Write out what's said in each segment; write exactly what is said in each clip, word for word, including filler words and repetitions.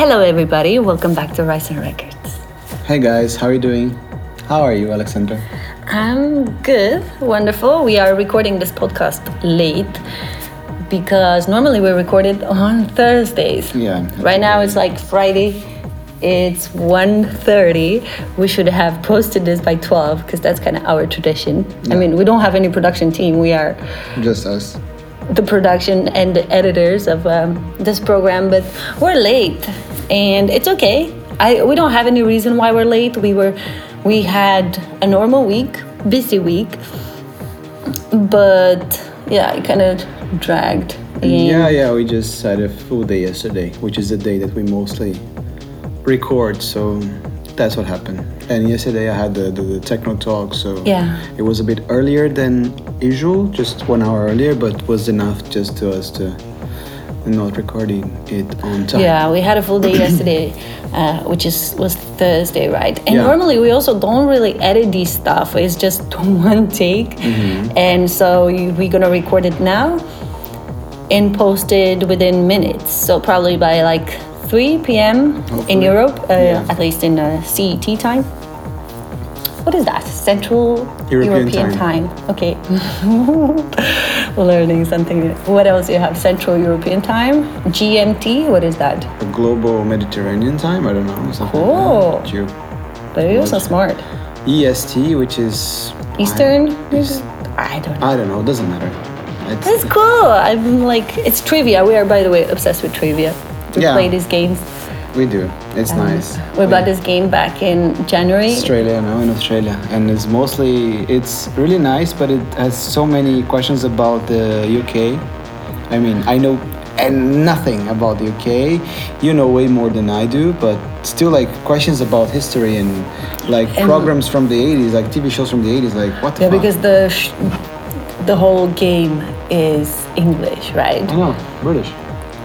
Hello everybody, welcome back to Rising Records. Hey guys, how are you doing? How are you, Alexander? I'm good, wonderful. We are recording this podcast late because normally we record it on Thursdays. Yeah. Right now it's like Friday. It's one thirty. We should have posted this by twelve because that's kind of our tradition. Yeah. I mean, we don't have any production team. We are just us, the production and the editors of um, this program, but we're late and it's okay. I we don't have any reason why we're late. We were we had a normal week, busy week, but yeah, it kind of dragged. And yeah, yeah, we just had a full day yesterday, which is the day that we mostly record, so that's what happened. And yesterday I had the, the, the Techno Talk, so yeah, it was a bit earlier than usual, just one hour earlier, but was enough just to us to not recording it on time. Yeah, we had a full day yesterday, uh, which is was Thursday, right? And yeah, normally we also don't really edit these stuff. It's just one take, mm-hmm. and so we're gonna record it now and post it within minutes. So probably by like three p.m. hopefully, in Europe, uh, yeah. at least in uh, C E T time. What is that? Central European, European time. time. Okay. Learning something new. What else do you have? Central European time? G M T? What is that? The Global Mediterranean time? I don't know. Something oh. Like Geo- but you're so smart. E S T, which is Eastern? I, East- I don't know. I don't know. It doesn't matter. It's, That's it's cool. I'm like, it's trivia. We are, by the way, obsessed with trivia. We yeah. play these games. We do. It's um, nice. We bought this game back in January. Australia, no, in Australia. And it's mostly, it's really nice, but it has so many questions about the U K. I mean, I know and nothing about the U K. You know way more than I do, but still like questions about history and like and programs from the eighties, like T V shows from the eighties, like what the Yeah, fuck? Because the, sh- the whole game is English, right? I know, British.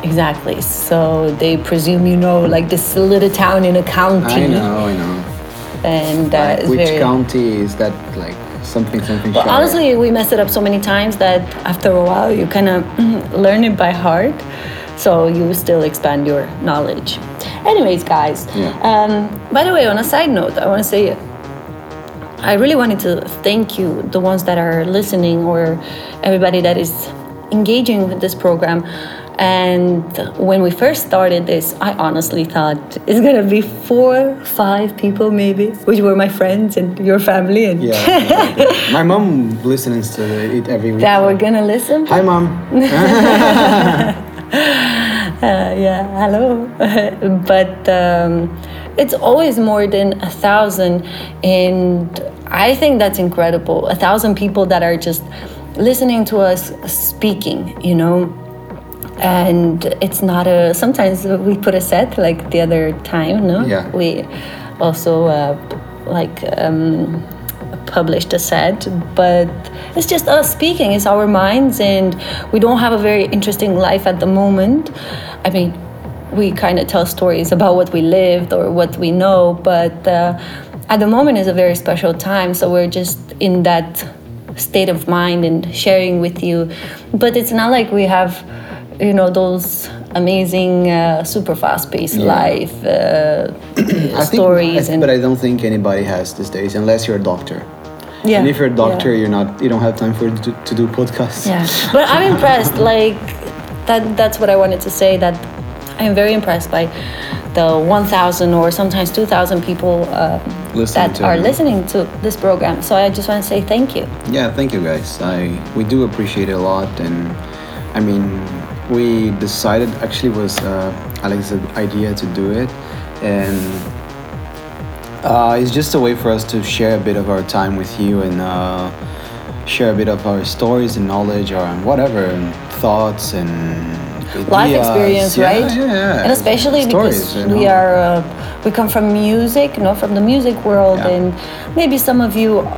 Exactly. So they presume you know like this little town in a county. I know, I know. And uh, like, it's which very... county is that? Like something, something. Well, honestly, we messed it up so many times that after a while you kind of learn it by heart. So you still expand your knowledge. Anyways, guys. Yeah. Um, by the way, on a side note, I want to say I really wanted to thank you, the ones that are listening or everybody that is engaging with this program. And when we first started this, I honestly thought it's gonna be four, five people maybe, which were my friends and your family. And yeah, yeah, my mom listens to it every week. That we're gonna listen. Hi, mom. uh, yeah, hello. But um, it's always more than a thousand, and I think that's incredible. A thousand people that are just listening to us speaking, you know. And it's not a, sometimes we put a set like the other time, no? Yeah. We also uh, like um, published a set, but it's just us speaking, it's our minds, and we don't have a very interesting life at the moment. I mean, we kind of tell stories about what we lived or what we know, but uh, at the moment is a very special time, so we're just in that state of mind and sharing with you. But it's not like we have, you know, those amazing uh, super fast-paced yeah. life uh, I stories. Think, and but I don't think anybody has these days, unless you're a doctor. Yeah. And if you're a doctor, yeah. you're not. You don't have time for to, to do podcasts. Yeah. But I'm impressed. Like that. That's what I wanted to say. That I'm very impressed by the one thousand or sometimes two thousand people uh, that are you. listening to this program. So I just want to say thank you. Yeah, thank you guys. I we do appreciate it a lot, and I mean. We decided, actually was uh, Alex's idea to do it, and uh, it's just a way for us to share a bit of our time with you and uh, share a bit of our stories and knowledge or whatever, and thoughts and ideas. Life experience, yeah, right? Yeah, yeah. And especially stories, because you know? we are, uh, we come from music, you know, from the music world, yeah. and maybe some of you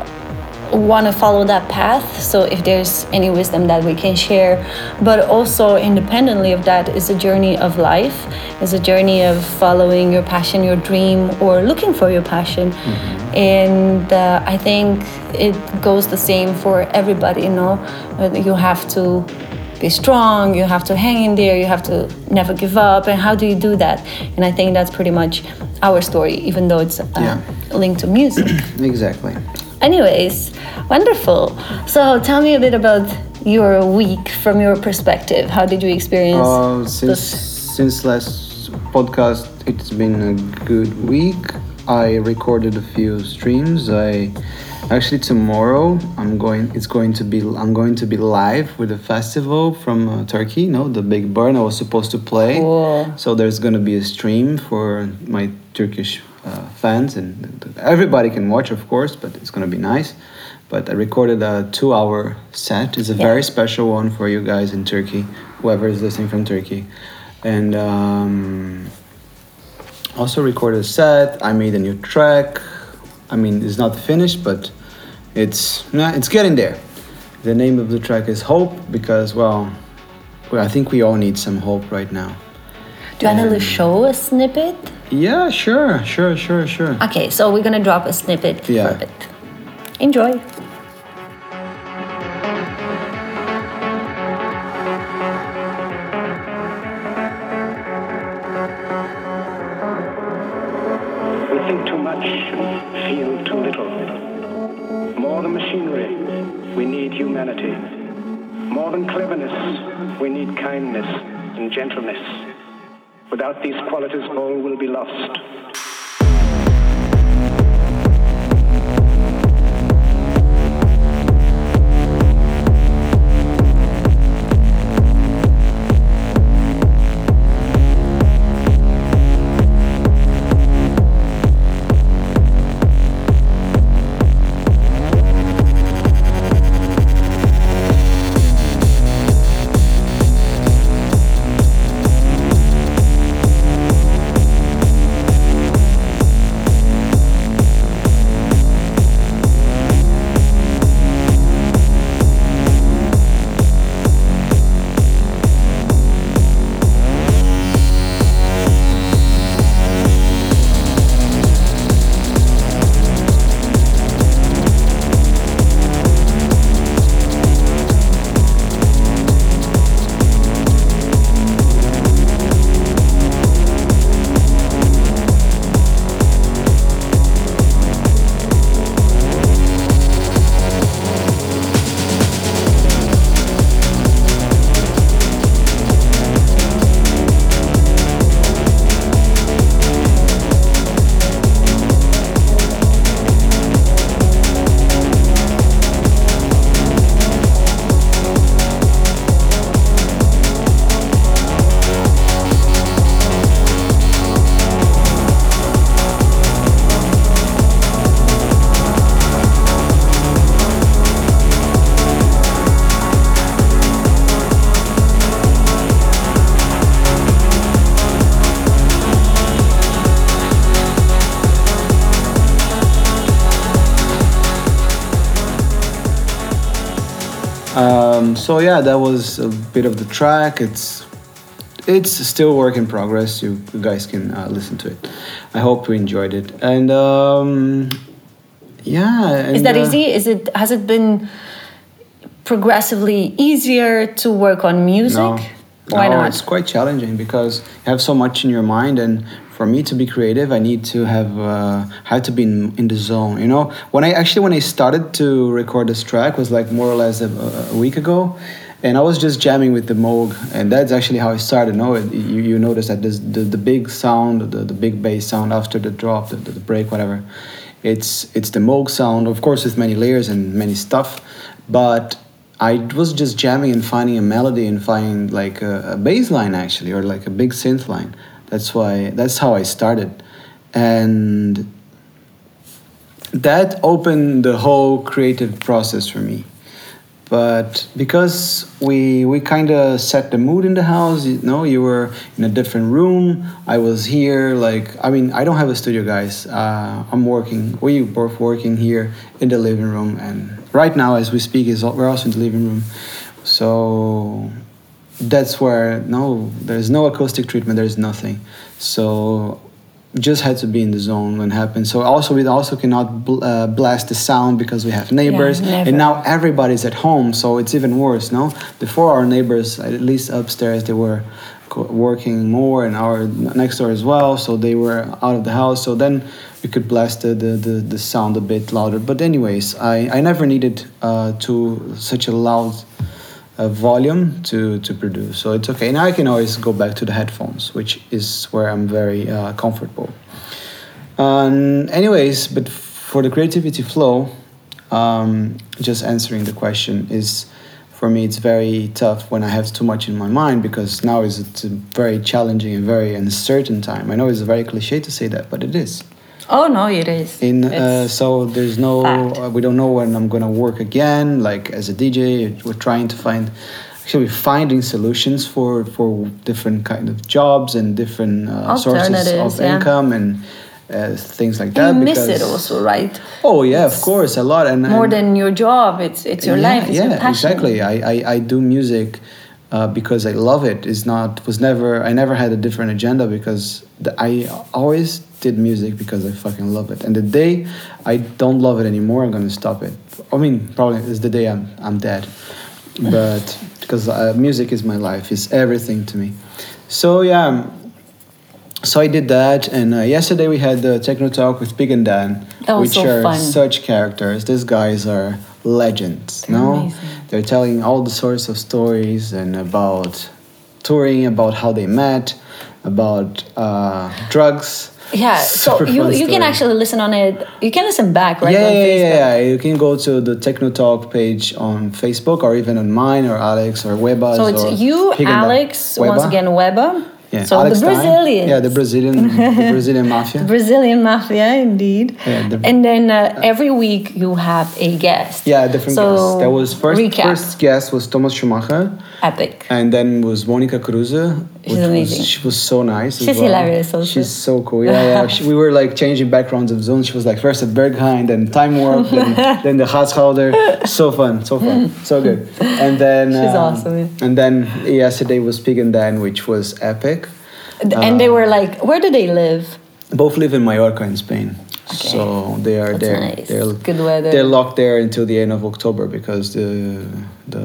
want to follow that path, so if there's any wisdom that we can share, but also independently of that is a journey of life, is a journey of following your passion, your dream, or looking for your passion, mm-hmm. and uh, I think it goes the same for everybody, you know, you have to be strong, you have to hang in there, you have to never give up. And how do you do that? And I think that's pretty much our story, even though it's uh, yeah. linked to music. Exactly. Anyways, wonderful. So tell me a bit about your week from your perspective. How did you experience uh, since since last podcast? It's been a good week. I recorded a few streams. I actually tomorrow I'm going. It's going to be. I'm going to be live with a festival from uh, Turkey. You know, the Big Burn. I was supposed to play. Cool. So there's going to be a stream for my Turkish uh, fans, and everybody can watch, of course. But it's going to be nice. But I recorded a two-hour set. It's a yeah. very special one for you guys in Turkey, whoever is listening from Turkey, and. Um, Also recorded a set. I made a new track. I mean, it's not finished, but it's nah, it's getting there. The name of the track is Hope because, well, I think we all need some hope right now. Do you want to show a snippet? Yeah, sure, sure, sure, sure. Okay, so we're gonna drop a snippet yeah. for it. Enjoy. Gentleness. Without these qualities, all will be lost. So yeah, that was a bit of the track. It's it's still work in progress. You, you guys can uh, listen to it. I hope you enjoyed it. And um, yeah, and, is that uh, easy? Is it has it been progressively easier to work on music? No, Why no, not? It's quite challenging because you have so much in your mind, and for me to be creative, I need to have uh, had to be in, in the zone. You know, when I actually when I started to record this track was like more or less a, a week ago, and I was just jamming with the Moog, and that's actually how I started. No, it, you, you notice that this, the the big sound, the, the big bass sound after the drop, the, the, the break, whatever. It's it's the Moog sound, of course, with many layers and many stuff, but I was just jamming and finding a melody and finding like a, a bass line actually, or like a big synth line. That's why. That's how I started, and that opened the whole creative process for me. But because we we kind of set the mood in the house, you know, you were in a different room. I was here. Like, I mean, I don't have a studio, guys. Uh, I'm working. We both working here in the living room, and right now, as we speak, is we're also in the living room. So. That's where no, there's no acoustic treatment, there's nothing. So just had to be in the zone when it happened. So also we also cannot bl- uh, blast the sound because we have neighbors, yeah, and now everybody's at home, so it's even worse. No, before our neighbors, at least upstairs, they were co- working more, and our next door as well, so they were out of the house. So then we could blast the the, the, the sound a bit louder. But anyways, I, I never needed uh, to such a loud uh, volume to to produce, so it's okay. Now I can always go back to the headphones, which is where I'm very uh, comfortable. Um, anyways, but for the creativity flow, um, just answering the question is, for me it's very tough when I have too much in my mind, because now is it's a very challenging and very uncertain time. I know it's very cliche to say that, but it is. Oh no, it is. In uh, so there's no, uh, we don't know when I'm gonna work again. Like as a D J, we're trying to find, actually we're finding solutions for, for different kind of jobs and different uh, sources of yeah. income and uh, things like that. You miss it also, right? Oh yeah, it's of course, a lot. And more and, than your job, it's it's your yeah, life, it's yeah, your passion. Exactly. I, I, I do music Uh, because I love it. It's not was never I never had a different agenda, because the, I always did music because I fucking love it. And the day I don't love it anymore, I'm gonna stop it. I mean, probably it's the day I'm I'm dead, but because uh, music is my life, it's everything to me. So yeah, so I did that. And uh, yesterday we had the Techno Talk with Pig and Dan, which so are fun. Such characters. These guys are legends. They're no. Amazing. They're telling all the sorts of stories and about touring, about how they met, about uh, drugs. Yeah, super so you, you can actually listen on it. You can listen back, right? Yeah, on yeah, Facebook. yeah. You can go to the Techno Talk page on Facebook, or even on mine or Alex or Weba's. So it's or you, Alex, Weba. once again, Weba. Yeah. So Alex the Brazilians. Stein. Yeah, the Brazilian, the Brazilian mafia. The Brazilian mafia, indeed. Yeah, the, and then uh, every week you have a guest. Yeah, different so, guests. There was first recap. first guest was Thomas Schumacher. Epic. And then was Monica Cruz. She's amazing. Was, she was so nice. She's well. hilarious also. She's so cool. Yeah, yeah. She, we were like changing backgrounds of zones. She was like first at Berghain, then Time Warp, then, then the Haushalder. So fun, so fun, so good. And then she's um, awesome. Yeah. And then yesterday was Pig and Dan, which was epic. And um, they were like, where do they live? Both live in Mallorca in Spain. Okay. So they are That's there. Nice. They're, good weather. They're locked there until the end of October, because the the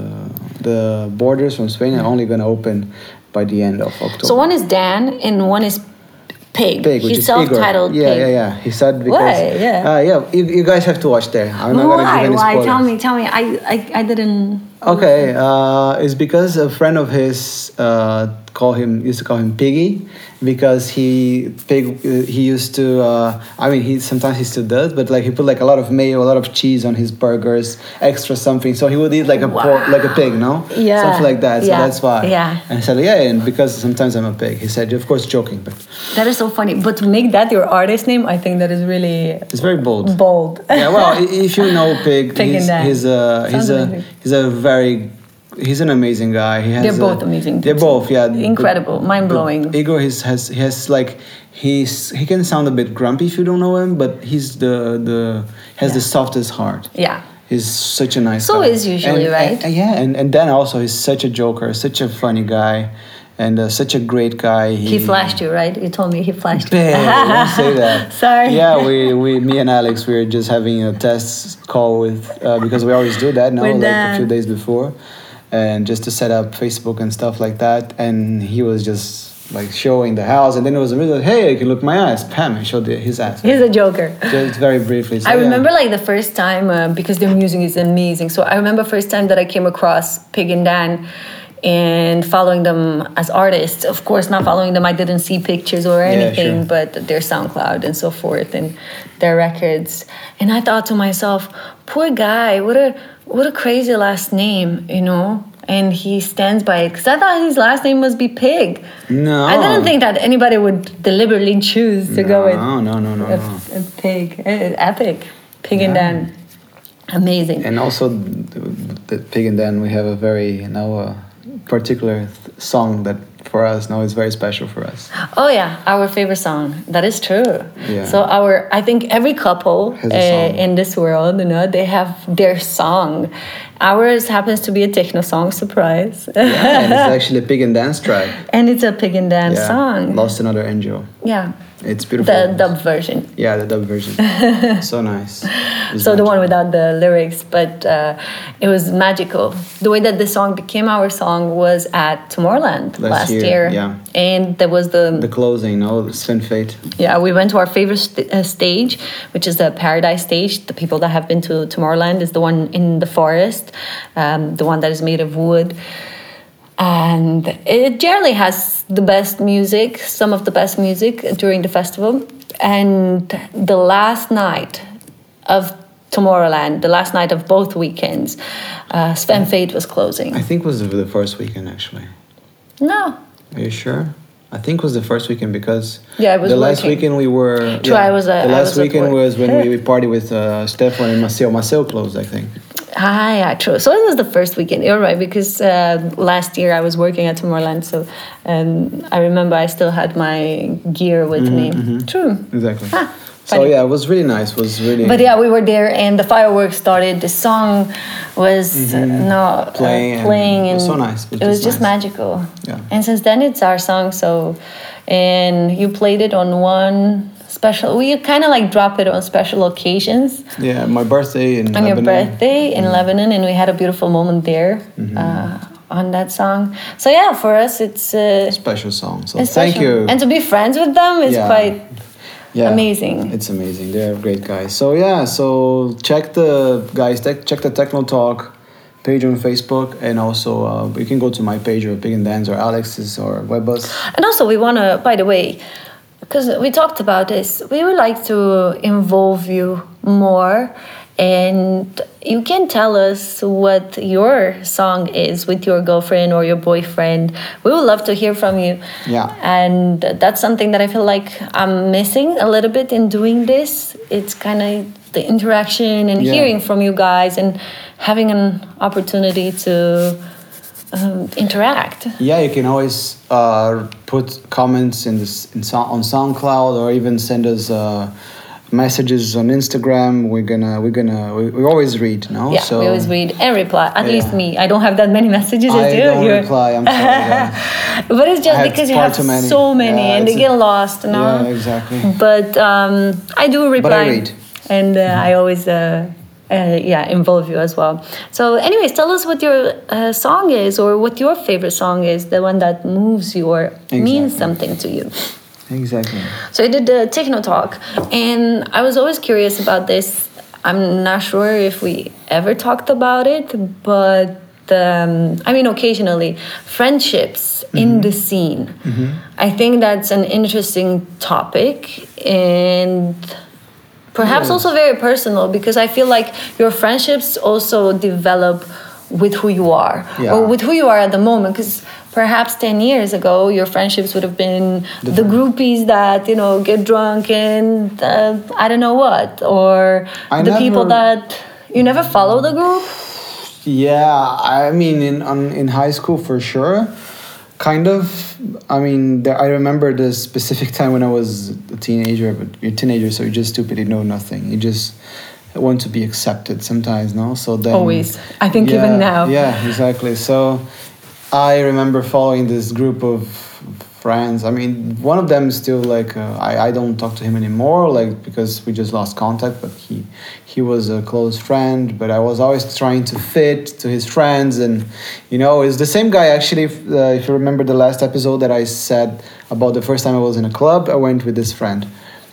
the borders from Spain are only going to open by the end of October. So one is Dan and one is Pig. Pig He's self-titled Pig. Yeah, yeah, yeah. He said because... Why? Yeah. Uh, yeah, you, you guys have to watch there. I'm not going to give any spoilers. Why? Tell me, tell me. I, I, I didn't... Okay, uh, it's because a friend of his uh, call him used to call him Piggy, because he pig he used to uh, I mean he sometimes he still does, but like he put like a lot of mayo, a lot of cheese on his burgers, extra something, so he would eat like a wow. pork, like a pig, no? Yeah, something like that. So yeah. that's why. Yeah. And I said yeah, and because sometimes I'm a pig. He said, of course, joking, but that is so funny. But to make that your artist name, I think that is really it's very bold. Bold. Yeah. Well, if you know Pig, Pig he's, he's a he's Sounds a amazing. he's a very Very, he's an amazing guy. He has they're both a, amazing. They're both, yeah. Incredible, mind-blowing. Igor has, has, he has like, he's he can sound a bit grumpy if you don't know him, but he's the, the has yeah. the softest heart. Yeah. He's such a nice so guy. So is usually, and, right? And, yeah, and, and Dan also, he's such a joker, such a funny guy. And uh, such a great guy. He, he flashed you, right? You told me he flashed you. Yeah, don't say that. Sorry. Yeah, we, we, me and Alex, we were just having a test call with, uh, because we always do that now, like a few days before. And just to set up Facebook and stuff like that. And he was just... like showing the house, and then it was a really like, hey, you can look at my ass, pam, and showed his ass. He's a joker. Just very briefly. So, I remember yeah. like the first time, uh, because their music is amazing, so I remember first time that I came across Pig and Dan, and following them as artists, of course not following them, I didn't see pictures or anything, yeah, sure. but their SoundCloud and so forth, and their records, and I thought to myself, poor guy, what a what a crazy last name, you know? And he stands by it, because I thought his last name must be Pig. No. I didn't think that anybody would deliberately choose to no, go with no, no, no, no, a, no. a pig. Epic. Pig yeah. and Dan. Amazing. And also, the Pig and Dan, we have a very, you know, a particular th- song that for us now is very special for us. Oh yeah, our favorite song. That is true. Yeah. So our, I think every couple uh, in this world, you know, they have their song. Ours happens to be a techno song, surprise. Yeah, and it's actually a Pig and Dance track. And it's a Pig and Dance yeah. song. Lost Another Angel. Yeah. It's beautiful. The dub version. Yeah, the dub version. So nice. So the one without the lyrics, but uh, it was magical. The way that the song became our song was at Tomorrowland last, last year. year. Yeah. And there was the... The closing, no? Sven Väth. Yeah, we went to our favorite st- uh, stage, which is the Paradise stage. The people that have been to Tomorrowland is the one in the forest, um, the one that is made of wood. And it generally has the best music, some of the best music during the festival. And the last night of Tomorrowland, the last night of both weekends, uh, Sven Väth was closing. I think it was the first weekend, actually. No. Are you sure? I think it was the first weekend because yeah, it was the working. last weekend we were... True, yeah, I was at, the last was weekend was when we, we partied with uh, Stefan and Maceo. Maceo closed, I think. Ah, yeah, true. So it was the first weekend. You're right, because uh, last year I was working at Tomorrowland, so um, I remember I still had my gear with mm-hmm, me. Mm-hmm. True. Exactly. Ah, so yeah, it was really nice. It was really. But yeah, we were there, and the fireworks started. The song was mm-hmm. no playing, uh, playing, and, and it was so nice. It, it was nice. Just magical. Yeah. And since then, it's our song. So, and you played it on one. Special, we kind of like drop it on special occasions. Yeah, my birthday in on Lebanon. On your birthday in mm-hmm. Lebanon, and we had a beautiful moment there mm-hmm. uh, on that song. So yeah, for us, it's a special song. So thank special. you. And to be friends with them is yeah. quite yeah. amazing. It's amazing. They're great guys. So yeah, so check the guys. Check the Techno Talk page on Facebook, and also uh, you can go to my page or Big and Dan's or Alex's or Webus. And also, we want to. By the way. Because we talked about this, we would like to involve you more, and you can tell us what your song is with your girlfriend or your boyfriend. We would love to hear from you. Yeah. And that's something that I feel like I'm missing a little bit in doing this. It's kind of the interaction and yeah. hearing from you guys and having an opportunity to... Um, interact. Yeah, you can always uh, put comments in this in so- on SoundCloud, or even send us uh, messages on Instagram. We're gonna we're gonna we, we always read, no? Yeah, so, we always read and reply. At yeah. least me, I don't have that many messages. I as you. don't You're... reply. I'm sorry. Yeah. But it's just because you have many. so many, yeah, and they a... get lost, no? Yeah, exactly. But um, I do reply. But I read, and uh, mm-hmm. I always. Uh, Uh, yeah, involve you as well. So anyways, tell us what your uh, song is, or what your favorite song is, the one that moves you or exactly. means something to you. Exactly. So I did the Techno Talk, and I was always curious about this. I'm not sure if we ever talked about it, but um, I mean, occasionally, friendships mm-hmm. in the scene. Mm-hmm. I think that's an interesting topic, and... Perhaps yes. also very personal, because I feel like your friendships also develop with who you are yeah. or with who you are at the moment. Because perhaps ten years ago, your friendships would have been Different. the groupies that, you know, get drunk and uh, I don't know what, or I the never... people that you never follow the group. Yeah, I mean, in on, in high school for sure. Kind of, I mean, there, I remember the specific time when I was a teenager, but you're a teenager, so you're just stupid, you know nothing. You just want to be accepted sometimes, no? So then, Always. I think yeah, even now. Yeah, exactly. So I remember following this group of friends. I mean, one of them is still like, uh, I, I don't talk to him anymore, like, because we just lost contact, but he, he was a close friend, but I was always trying to fit to his friends. And, you know, it's the same guy, actually, if, uh, if you remember the last episode that I said about the first time I was in a club, I went with this friend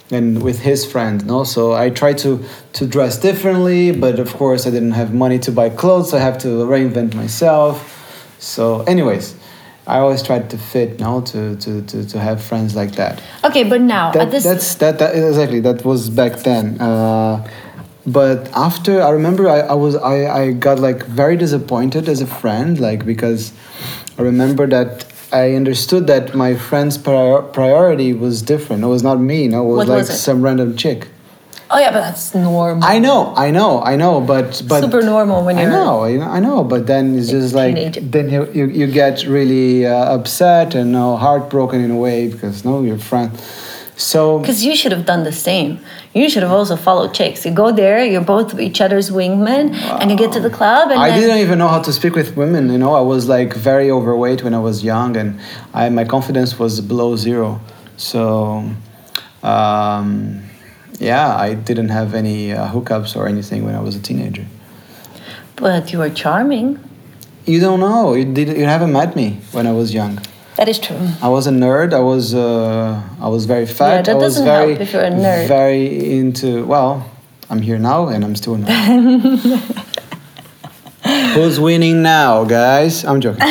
and with his friend. No? So I tried to, to dress differently, but of course I didn't have money to buy clothes, so I have to reinvent myself. So anyways, I always tried to fit, no, to, to, to, to have friends like that. Okay, but now that, at this that's that, that exactly that was back then. Uh, but after I remember, I, I was I, I got like very disappointed as a friend, like because I remember that I understood that my friend's prior, priority was different. It was not me, no, it was what like was it? some random chick. Oh yeah, but that's normal. I know, I know, I know, but but super normal when you're. I know, I know, but then it's just like teenager. then you, you you get really uh, upset and uh, heartbroken in a way because no, your friend. So, because you should have done the same. You should have also followed chicks. You go there, you're both each other's wingmen, wow. and you get to the club. And I then... didn't even know how to speak with women. You know, I was like very overweight when I was young, and I, my confidence was below zero. So, um, yeah, I didn't have any uh, hookups or anything when I was a teenager. But you were charming. You don't know. You did. You haven't met me when I was young. That is true. I was a nerd. I was uh, I was very fat. Yeah, that I was doesn't very, help if you're a nerd. Very into. Well, I'm here now, and I'm still a nerd. Who's winning now, guys? I'm joking.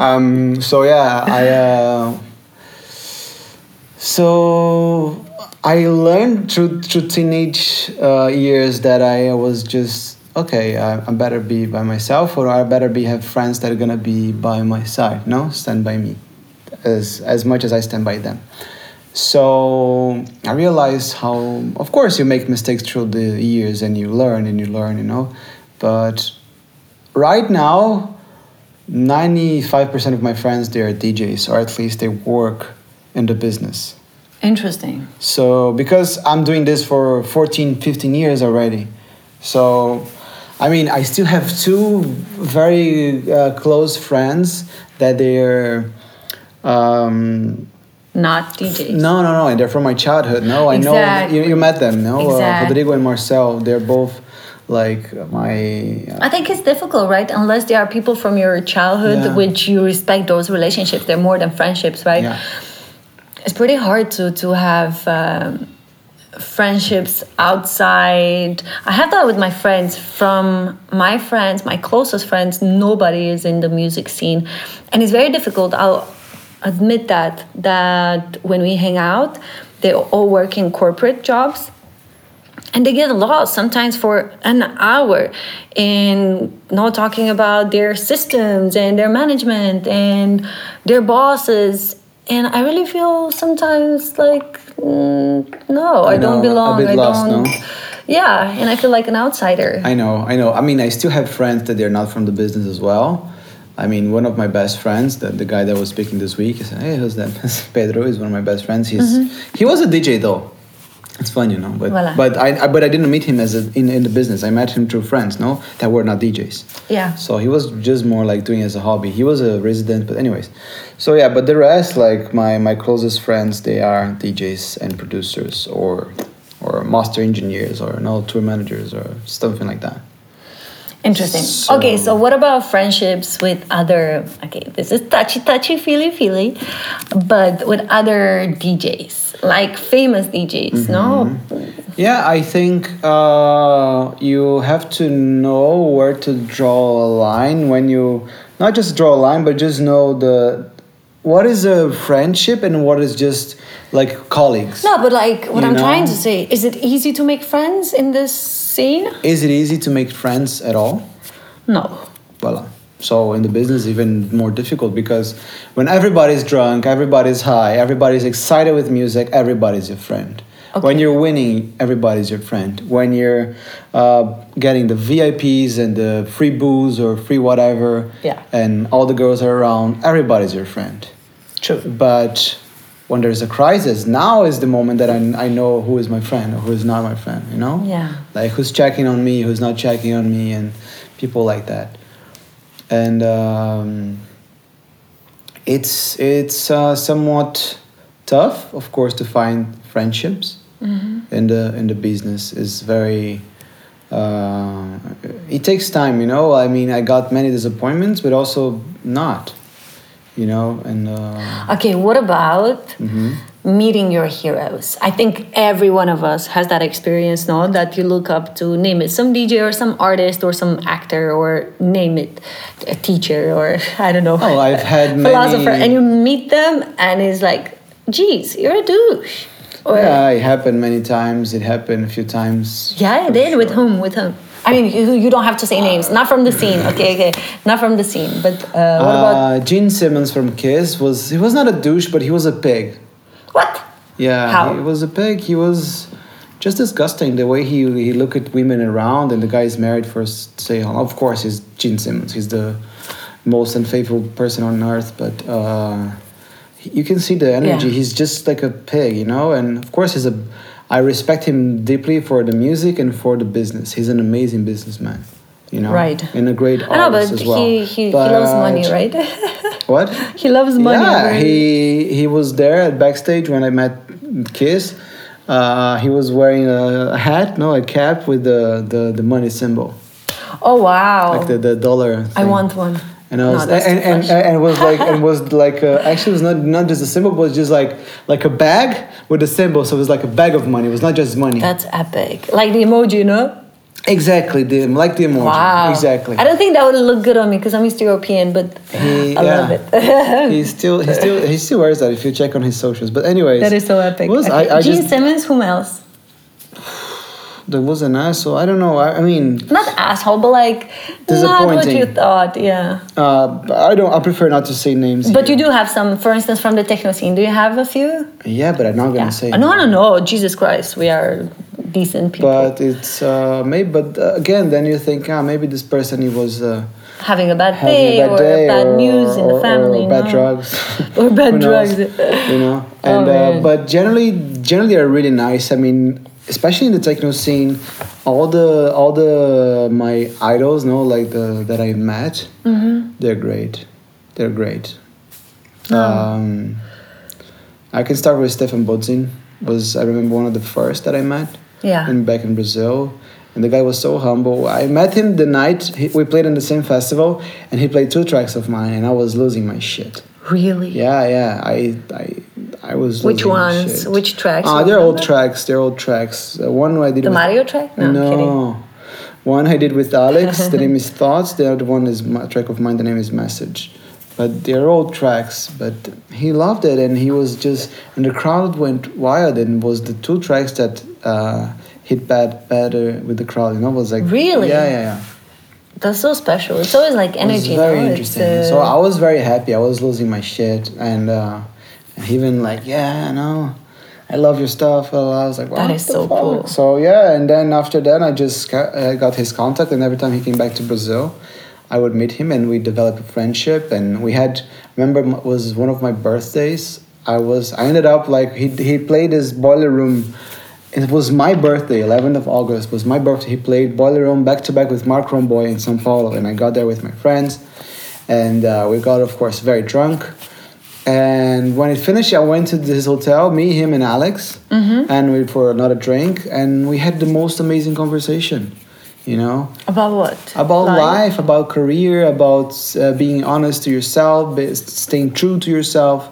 um, so yeah, I. Uh, so I learned through through teenage uh, years that I was just. Okay, I, I better be by myself, or I better be have friends that are gonna be by my side, no? Stand by me, as as much as I stand by them. So I realized how, of course, you make mistakes through the years, and you learn, and you learn, you know? But right now, ninety-five percent of my friends, they are D Js, or at least they work in the business. Interesting. So, because I'm doing this for fourteen, fifteen years already, so... I mean, I still have two very uh, close friends that they're... Um, Not D Js. No, no, no. And they're from my childhood. No, I exactly. know. You, you met them, no? Exactly. Uh, Rodrigo and Marcel, they're both like my... Uh, I think it's difficult, right? Unless they are people from your childhood, yeah. which you respect those relationships. They're more than friendships, right? Yeah. It's pretty hard to, to have... Um, friendships outside. I have that with my friends. From my friends, my closest friends, nobody is in the music scene, and it's very difficult. I'll admit that that when we hang out, they all work in corporate jobs, and they get lost sometimes for an hour in not talking about their systems and their management and their bosses. And I really feel sometimes like, mm, no, I, I don't know, belong. A bit I lost, don't. No? Yeah, and I feel like an outsider. I know, I know. I mean, I still have friends that they're not from the business as well. I mean, one of my best friends, the, the guy that was speaking this week, he said, hey, who's that? Pedro is one of my best friends. He's mm-hmm. He was a D J, though. It's fun, you know. But voilà. but I, I but I didn't meet him as a, in in the business. I met him through friends, no, that were not D Js. Yeah. So he was just more like doing it as a hobby. He was a resident, but anyways. So yeah, but the rest, like my, my closest friends, they are D Js and producers, or or master engineers, or no tour managers, or something like that. Interesting. So, okay, so what about friendships with other? Okay, this is touchy, touchy, feely, feely, but with other D Js. Like famous D Js, mm-hmm. no? Yeah, I think uh, you have to know where to draw a line when you... Not just draw a line, but just know the... What is a friendship and what is just like colleagues? No, but like what you I'm know? trying to say, is it easy to make friends in this scene? Is it easy to make friends at all? No. Voila. So in the business, even more difficult, because when everybody's drunk, everybody's high, everybody's excited with music, everybody's your friend. Okay. When you're winning, everybody's your friend. When you're uh, getting the V I Ps and the free booze or free whatever, yeah. and all the girls are around, everybody's your friend. True. But when there's a crisis, now is the moment that I, I know who is my friend or who is not my friend, you know? Yeah. Like who's checking on me, who's not checking on me, and people like that. And um, it's it's uh, somewhat tough, of course, to find friendships mm-hmm. in the in the business. Is very uh, it takes time, you know. I mean, I got many disappointments, but also not, you know. And uh, okay, what about mm-hmm. meeting your heroes? I think every one of us has that experience, no? That you look up to, name it, some D J or some artist or some actor or name it, a teacher or I don't know. Oh, I've had philosopher, many... and you meet them and it's like, geez, you're a douche. Or, yeah, it happened many times. It happened a few times. Yeah, it did. Sure. With whom? With whom? I mean, you, you don't have to say names. Not from the scene. Okay, okay. Not from the scene. But uh, what uh, about... Gene Simmons from Kiss was... He was not a douche, but he was a pig. What? Yeah, How? he was a pig. He was just disgusting. The way he he looked at women around, and the guy is married for say, of course, he's Gene Simmons. He's the most unfaithful person on earth. But uh, you can see the energy. Yeah. He's just like a pig, you know. And of course, he's a. I respect him deeply for the music and for the business. He's an amazing businessman, you know. Right. And a great artist know, as well. He, he, but he loves money, right? What? He loves money. Yeah, right? he he was there at backstage when I met Kiss. Uh, he was wearing a, a hat, no, a cap with the, the, the money symbol. Oh wow! Like the, the dollar thing. I want one. And I was no, and, and, and, and was like and was like a, actually it was not, not just a symbol, but it was just like like a bag with a symbol. So it was like a bag of money. It was not just money. That's epic. Like the emoji, you know? Exactly, the, like the emoji. Wow. Exactly. I don't think that would look good on me because I'm East European, but he, I yeah. love it. he still he still he still wears that if you check on his socials. But anyways, that is so epic. Was, epic. I, I Gene just, Simmons, whom else? There was an asshole. I don't know. I, I mean, not asshole, but like not what you thought. Yeah. Uh, I don't. I prefer not to say names. But here. You do have some, for instance, from the techno scene. Do you have a few? Yeah, but I'm not gonna yeah. say. No, no, no. Jesus Christ, we are decent people. But it's uh, maybe. But again, then you think, ah, maybe this person he was uh, having a bad day, a bad day or bad or, news or, in the family, or bad no? drugs, or bad drugs. You know. And oh, uh, but generally, generally are really nice. I mean. Especially in the techno scene, all the all the my idols, no, like the that I met, mm-hmm. they're great, they're great. Oh. Um, I can start with Stefan Bodzin. Was I remember one of the first that I met? Yeah. In back in Brazil, and the guy was so humble. I met him the night he, we played in the same festival, and he played two tracks of mine, and I was losing my shit. Really? Yeah, yeah. I I. I was Which ones? Shit. Which tracks? Ah, they're old tracks. They're old tracks. Uh, one I did the with... Mario track? No, no. I'm kidding. One I did with Alex. The name is Thoughts. The other one is a track of mine. The name is Message. But they're old tracks. But he loved it, and he was just and the crowd went wild. And was the two tracks that uh, hit bad better with the crowd. You know, it was like really, yeah, yeah, yeah. That's so special. It's always like energy. It was very no? interesting. It's, uh... So I was very happy. I was losing my shit, and. Uh, Even like, yeah, I know, I love your stuff. Well, I was like, wow, that is so fuck? cool. So yeah, and then after that, I just uh, got his contact, and every time he came back to Brazil, I would meet him, and we developed a friendship. And we had, remember, it was one of my birthdays. I was, I ended up like he he played his Boiler Room. It was my birthday, eleventh of August was my birthday. He played Boiler Room back to back with Mark Romboy in São Paulo, and I got there with my friends, and uh, we got, of course, very drunk. And when it finished, I went to his hotel, me, him, and Alex, mm-hmm. and we for another drink, and we had the most amazing conversation, you know. About what? About life, life about career, about uh, being honest to yourself, staying true to yourself,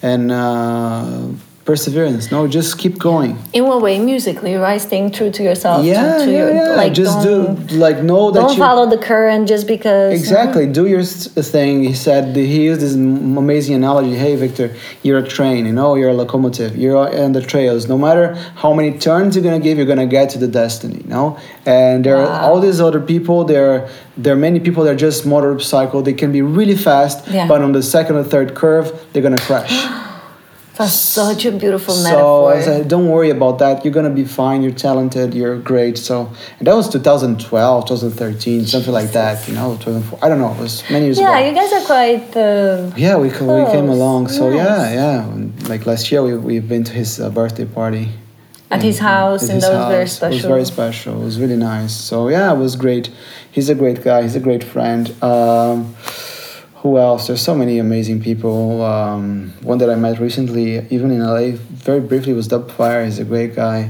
and uh, perseverance. No, just keep going. In what way? Musically, right? Staying true to yourself. Yeah, true to yeah, your, yeah. Like just do, like know that don't you... Don't follow the current just because... Exactly. Mm-hmm. Do your thing. He said, he used this amazing analogy. Hey, Victor, you're a train, you know, you're a locomotive. You're on the trails. No matter how many turns you're going to give, you're going to get to the destiny, you know? And there wow. are all these other people, there are, there are many people that are just motorcycle. They can be really fast, yeah. but on the second or third curve, they're going to crash. That's such a beautiful metaphor. So I said, don't worry about that. You're going to be fine. You're talented. You're great. So and that was twenty twelve, twenty thirteen, Jesus. Something like that. You know, twenty four. I don't know. It was many years yeah, ago. Yeah, you guys are quite uh, Yeah, we close. we came along. So nice. yeah, yeah. Like last year, we, we've been to his uh, birthday party. At his house, and his that house. was very special. It was very special. It was really nice. So yeah, it was great. He's a great guy. He's a great friend. Um... Who else? There's so many amazing people. Um, one that I met recently, even in L A, very briefly, was Dubfire. He's a great guy.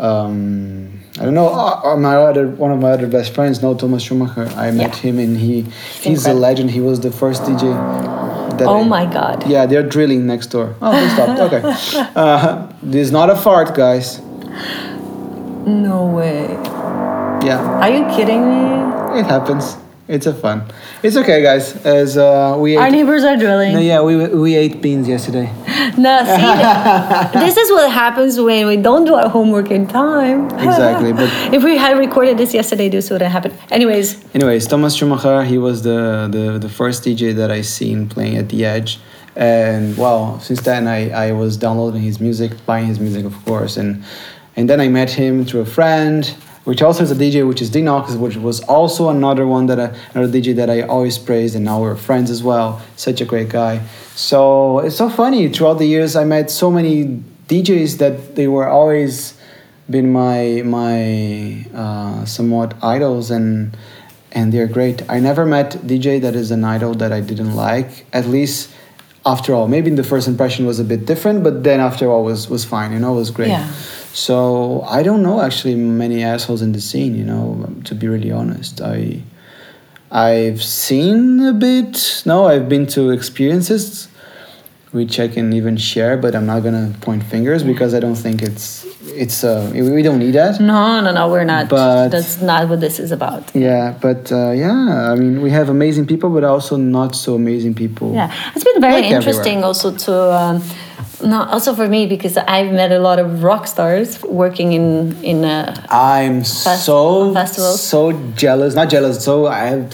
Um, I don't know. Oh, my other one of my other best friends, no, Thomas Schumacher. I met yeah. him, and he he's Incredible. a legend. He was the first D J. That oh I, my God! Yeah, they're drilling next door. Oh, they stopped. Okay, uh, this is not a fart, guys. No way. Yeah. Are you kidding me? It happens. It's a fun. It's okay, guys. As uh, we ate, our neighbors are drilling. No, yeah, we we ate beans yesterday. No, see, this is what happens when we don't do our homework in time. Exactly. But if we had recorded this yesterday, this would have happened. Anyways. Anyways, Thomas Schumacher, he was the, the, the first D J that I seen playing at the Edge, and wow, since then I I was downloading his music, buying his music, of course, and and then I met him through a friend. which also is a D J, which is D-Nox, which was also another one that I, another D J that I always praised, and now we're friends as well. Such a great guy. So it's so funny. Throughout the years, I met so many D Js that they were always been my my uh, somewhat idols, and and they're great. I never met a D J that is an idol that I didn't like. At least after all, maybe the first impression was a bit different, but then after all was was fine. You know, it was great. Yeah. So I don't know actually many assholes in the scene. You know, to be really honest, I I've seen a bit. No, I've been to experiences which I can even share, but I'm not gonna point fingers because I don't think it's it's uh we don't need that. No, no, no, we're not. But that's not what this is about. Yeah, but uh, yeah, I mean, we have amazing people, but also not so amazing people. Yeah, it's been very like interesting everywhere. also to um, no, also for me because I've met a lot of rock stars working in in. Uh, I'm fest- so festivals. so jealous, not jealous. So I,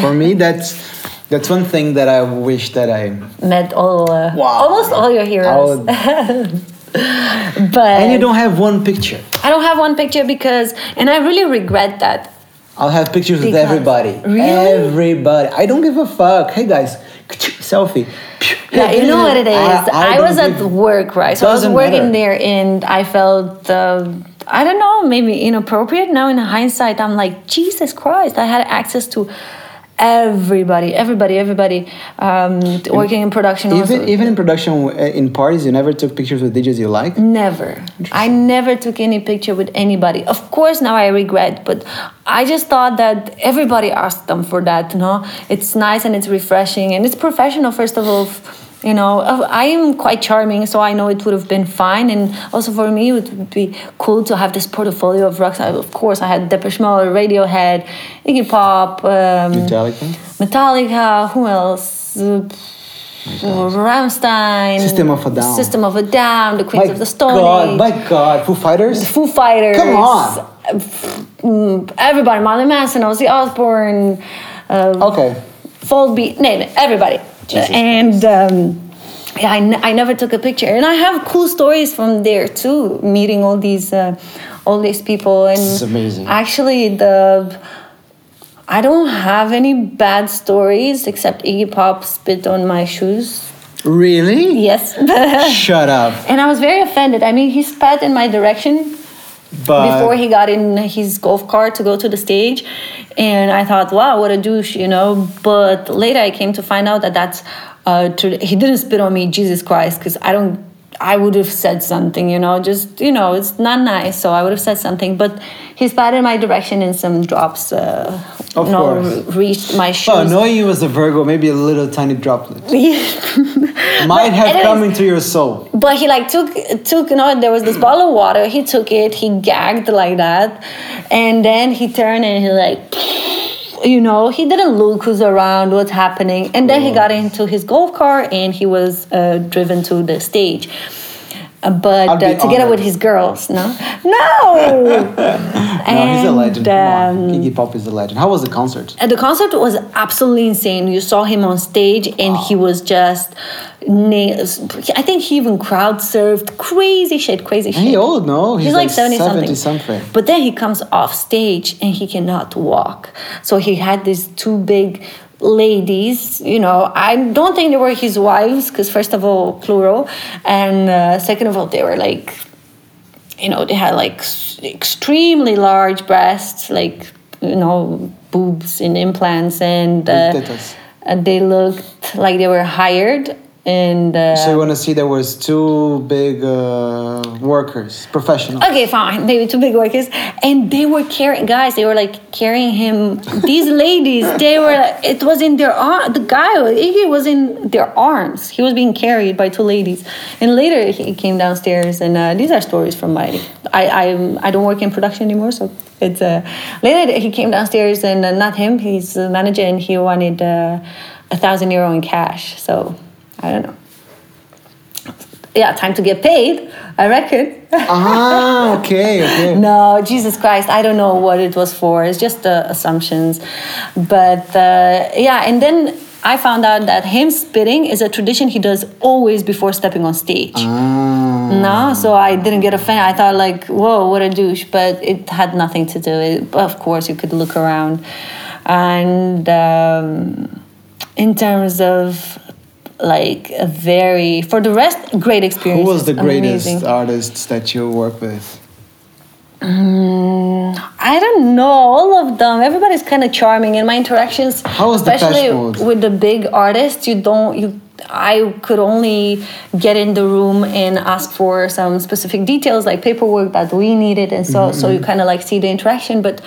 for me, that's. That's one thing that I wish that I... Met all... Uh, wow. Almost all your heroes. Would... but and you don't have one picture. I don't have one picture because... And I really regret that. I'll have pictures because, with everybody. Really? Everybody. I don't give a fuck. Hey, guys. Selfie. Yeah, you know what it is. I, I, I was at give... work, right? So Doesn't I was working matter. there and I felt... Uh, I don't know, maybe inappropriate. Now in hindsight, I'm like, Jesus Christ. I had access to... Everybody, everybody, everybody um, working in production. Even also. even in production, in parties, you never took pictures with D Js you like? Never. I never took any picture with anybody. Of course, now I regret, but I just thought that everybody asked them for that. You know? It's nice and it's refreshing and it's professional, first of all. You know, I am quite charming, so I know it would have been fine. And also for me, it would be cool to have this portfolio of rocks. Of course, I had Depeche Mode, Radiohead, Iggy Pop. Um, Metallica. Metallica. Who else? Uh, Rammstein. System of a Down. System of a Down. The Queens my of the Stone Age. My God. Foo Fighters? Foo Fighters. Come on. Everybody. Marley Manson, Ozzy Osbourne. Um, okay. Foldbeat. Name it. Everybody. Jesus and um, yeah, I, n- I never took a picture, and I have cool stories from there too, meeting all these uh, all these people. And this is amazing. Actually, the I don't have any bad stories except Iggy Pop spit on my shoes. Really? Yes. Shut up. And I was very offended. I mean, he spat in my direction. But before he got in his golf cart to go to the stage, and I thought, wow, what a douche, you know. But later I came to find out that that's uh, tr- he didn't spit on me, Jesus Christ, because I don't, I would have said something, you know, just you know, it's not nice, so I would have said something. But he spat in my direction, and some drops, uh, of you know, course, reached my shoes. Oh, knowing you was a Virgo, maybe a little tiny droplet might have anyways, come into your soul. But he like took took you know there was this bottle of water. He took it. He gagged like that, and then he turned and he like, you know, he didn't look who's around, what's happening, and then oh. he got into his golf cart and he was uh, driven to the stage. Uh, but uh, together honored. with his girls, no, no. And, no, he's a legend. Um, Iggy Pop is a legend. How was the concert? Uh, the concert was absolutely insane. You saw him on stage, and wow. he was just. Na- I think he even crowd surfed. Crazy shit, crazy shit. He's old, no? He's, He's like, like seventy, seventy something. something. But then he comes off stage, and he cannot walk. So he had these two big. Ladies, you know, I don't think they were his wives because first of all, plural, and uh, second of all, they were like, you know, they had like extremely large breasts, like, you know, boobs and implants, and uh, and they looked like they were hired. And uh, so you want to see there was two big uh, workers, professionals. Okay, fine. They were two big workers, and they were carrying guys. They were like carrying him. These ladies, they were. It was in their arm. The guy Iggy was in their arms. He was being carried by two ladies. And later he came downstairs, and uh, these are stories from my. I I I don't work in production anymore, so it's. Uh, later he came downstairs, and uh, not him. He's the manager, and he wanted a uh, thousand euro in cash. So. I don't know. Yeah, time to get paid, I reckon. Ah, okay, okay. No, Jesus Christ, I don't know what it was for. It's just uh, assumptions. But uh, yeah, and then I found out that him spitting is a tradition he does always before stepping on stage. Ah. No, so I didn't get offended. I thought like, whoa, what a douche, but it had nothing to do with it. Of course, you could look around. And um, in terms of like a very, for the rest, great experience. Who was the greatest Amazing. artist that you work with? Mm, I don't know, all of them. Everybody's kind of charming in my interactions. How was especially the with the big artists, you don't you I could only get in the room and ask for some specific details like paperwork that we needed, and so mm-hmm. so you kind of like see the interaction, but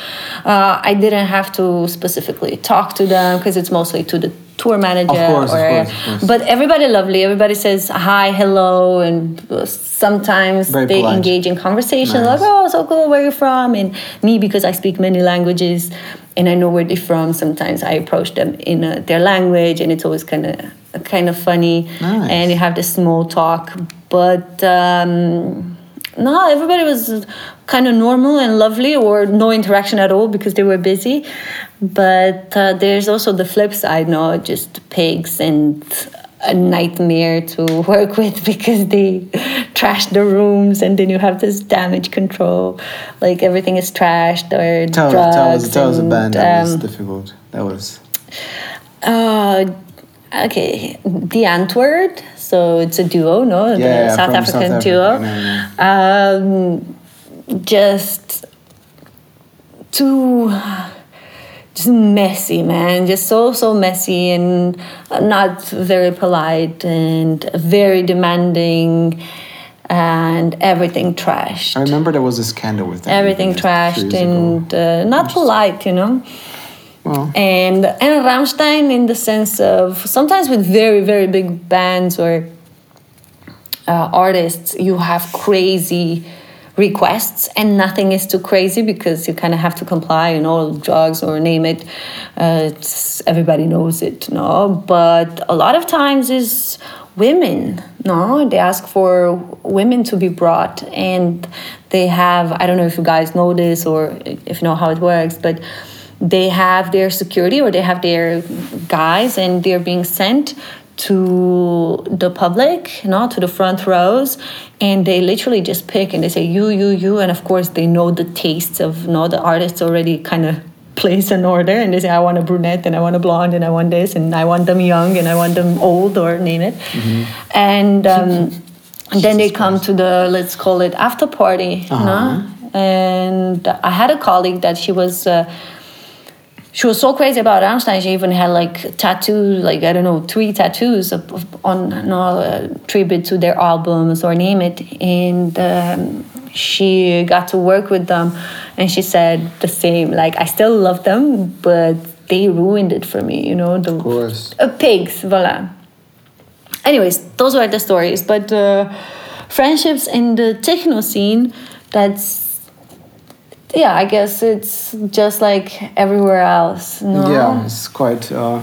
uh, I didn't have to specifically talk to them because it's mostly to the tour manager. Of course, or, of course, of course. But everybody lovely. Everybody says hi, hello, and sometimes Very they polite. engage in conversation. Nice. Like, oh, so cool, where are you from? And me, because I speak many languages and I know where they're from, sometimes I approach them in uh, their language, and it's always kind of kind of funny. Nice. And you have this small talk. But um, no, everybody was kind of normal and lovely, or no interaction at all because they were busy. But uh, there's also the flip side, no, just pigs and a nightmare to work with because they trash the rooms, and then you have this damage control, like everything is trashed or tell drugs. Tell us, tell us a band that um, was difficult. That was. Uh, okay, the Antwoord. So it's a duo, no, yeah, the South African South Africa, duo. No, no. Um, just too. Just messy, man. Just so, so messy and not very polite and very demanding and everything trashed. I remember there was a scandal with that. Everything trashed and uh, not polite, you know. Well. And, and Rammstein in the sense of sometimes with very, very big bands or uh, artists, you have crazy requests and nothing is too crazy because you kind of have to comply, you know, drugs or name it. Uh, it's, everybody knows it, no? But a lot of times is women, no? They ask for women to be brought, and they have, I don't know if you guys know this or if you know how it works, but they have their security or they have their guys, and they're being sent to the public, you know, to the front rows, and they literally just pick and they say you, you, you, and of course they know the tastes of, you know, the artist already kind of place an order, and they say I want a brunette and I want a blonde and I want this and I want them young and I want them old or name it, mm-hmm. and um, then they come to the, let's call it, after party, uh-huh. you know? And I had a colleague that she was. Uh, She was so crazy about Rammstein. She even had like tattoos, like I don't know, three tattoos on no tribute to their albums or name it. And um, she got to work with them, and she said the same. Like I still love them, but they ruined it for me. You know, the of course. Uh, pigs, voila. Anyways, those were the stories. But uh, friendships in the techno scene, that's. Yeah, I guess it's just like everywhere else, no? Yeah, it's quite... Uh,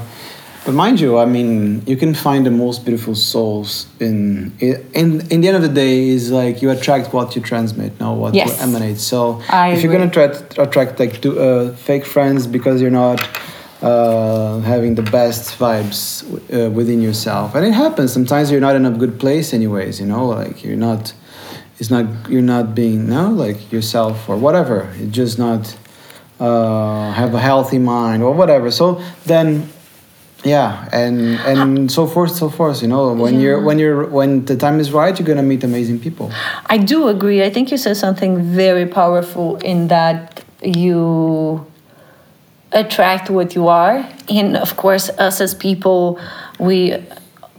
but mind you, I mean, you can find the most beautiful souls in... In in the end of the day, is like you attract what you transmit, not what yes. you emanate. So I if agree. You're going to try to attract like do, uh, fake friends because you're not uh, having the best vibes w- uh, within yourself. And it happens. Sometimes you're not in a good place anyways, you know? Like you're not... It's not, you're not being, no, like yourself or whatever. You're just not uh, have a healthy mind or whatever. So then, yeah, and and so forth, so forth. You know, when yeah. you're when you're when the time is right, you're gonna meet amazing people. I do agree. I think you said something very powerful in that you attract what you are, and of course, us as people, we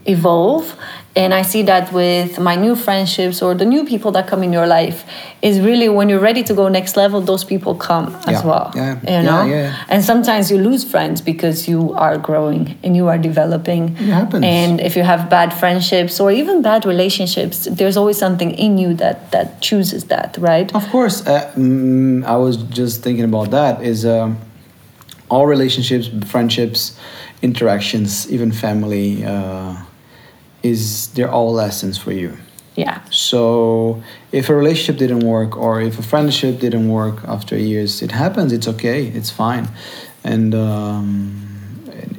evolve. And I see that with my new friendships or the new people that come in your life is really when you're ready to go next level, those people come yeah. as well, yeah. you know? Yeah, yeah. And sometimes you lose friends because you are growing and you are developing. It happens. And if you have bad friendships or even bad relationships, there's always something in you that, that chooses that, right? Of course. Uh, mm, I was just thinking about that is um, all relationships, friendships, interactions, even family, uh, is they're all lessons for you. Yeah. So if a relationship didn't work or if a friendship didn't work after years, it happens, it's okay, it's fine. And um,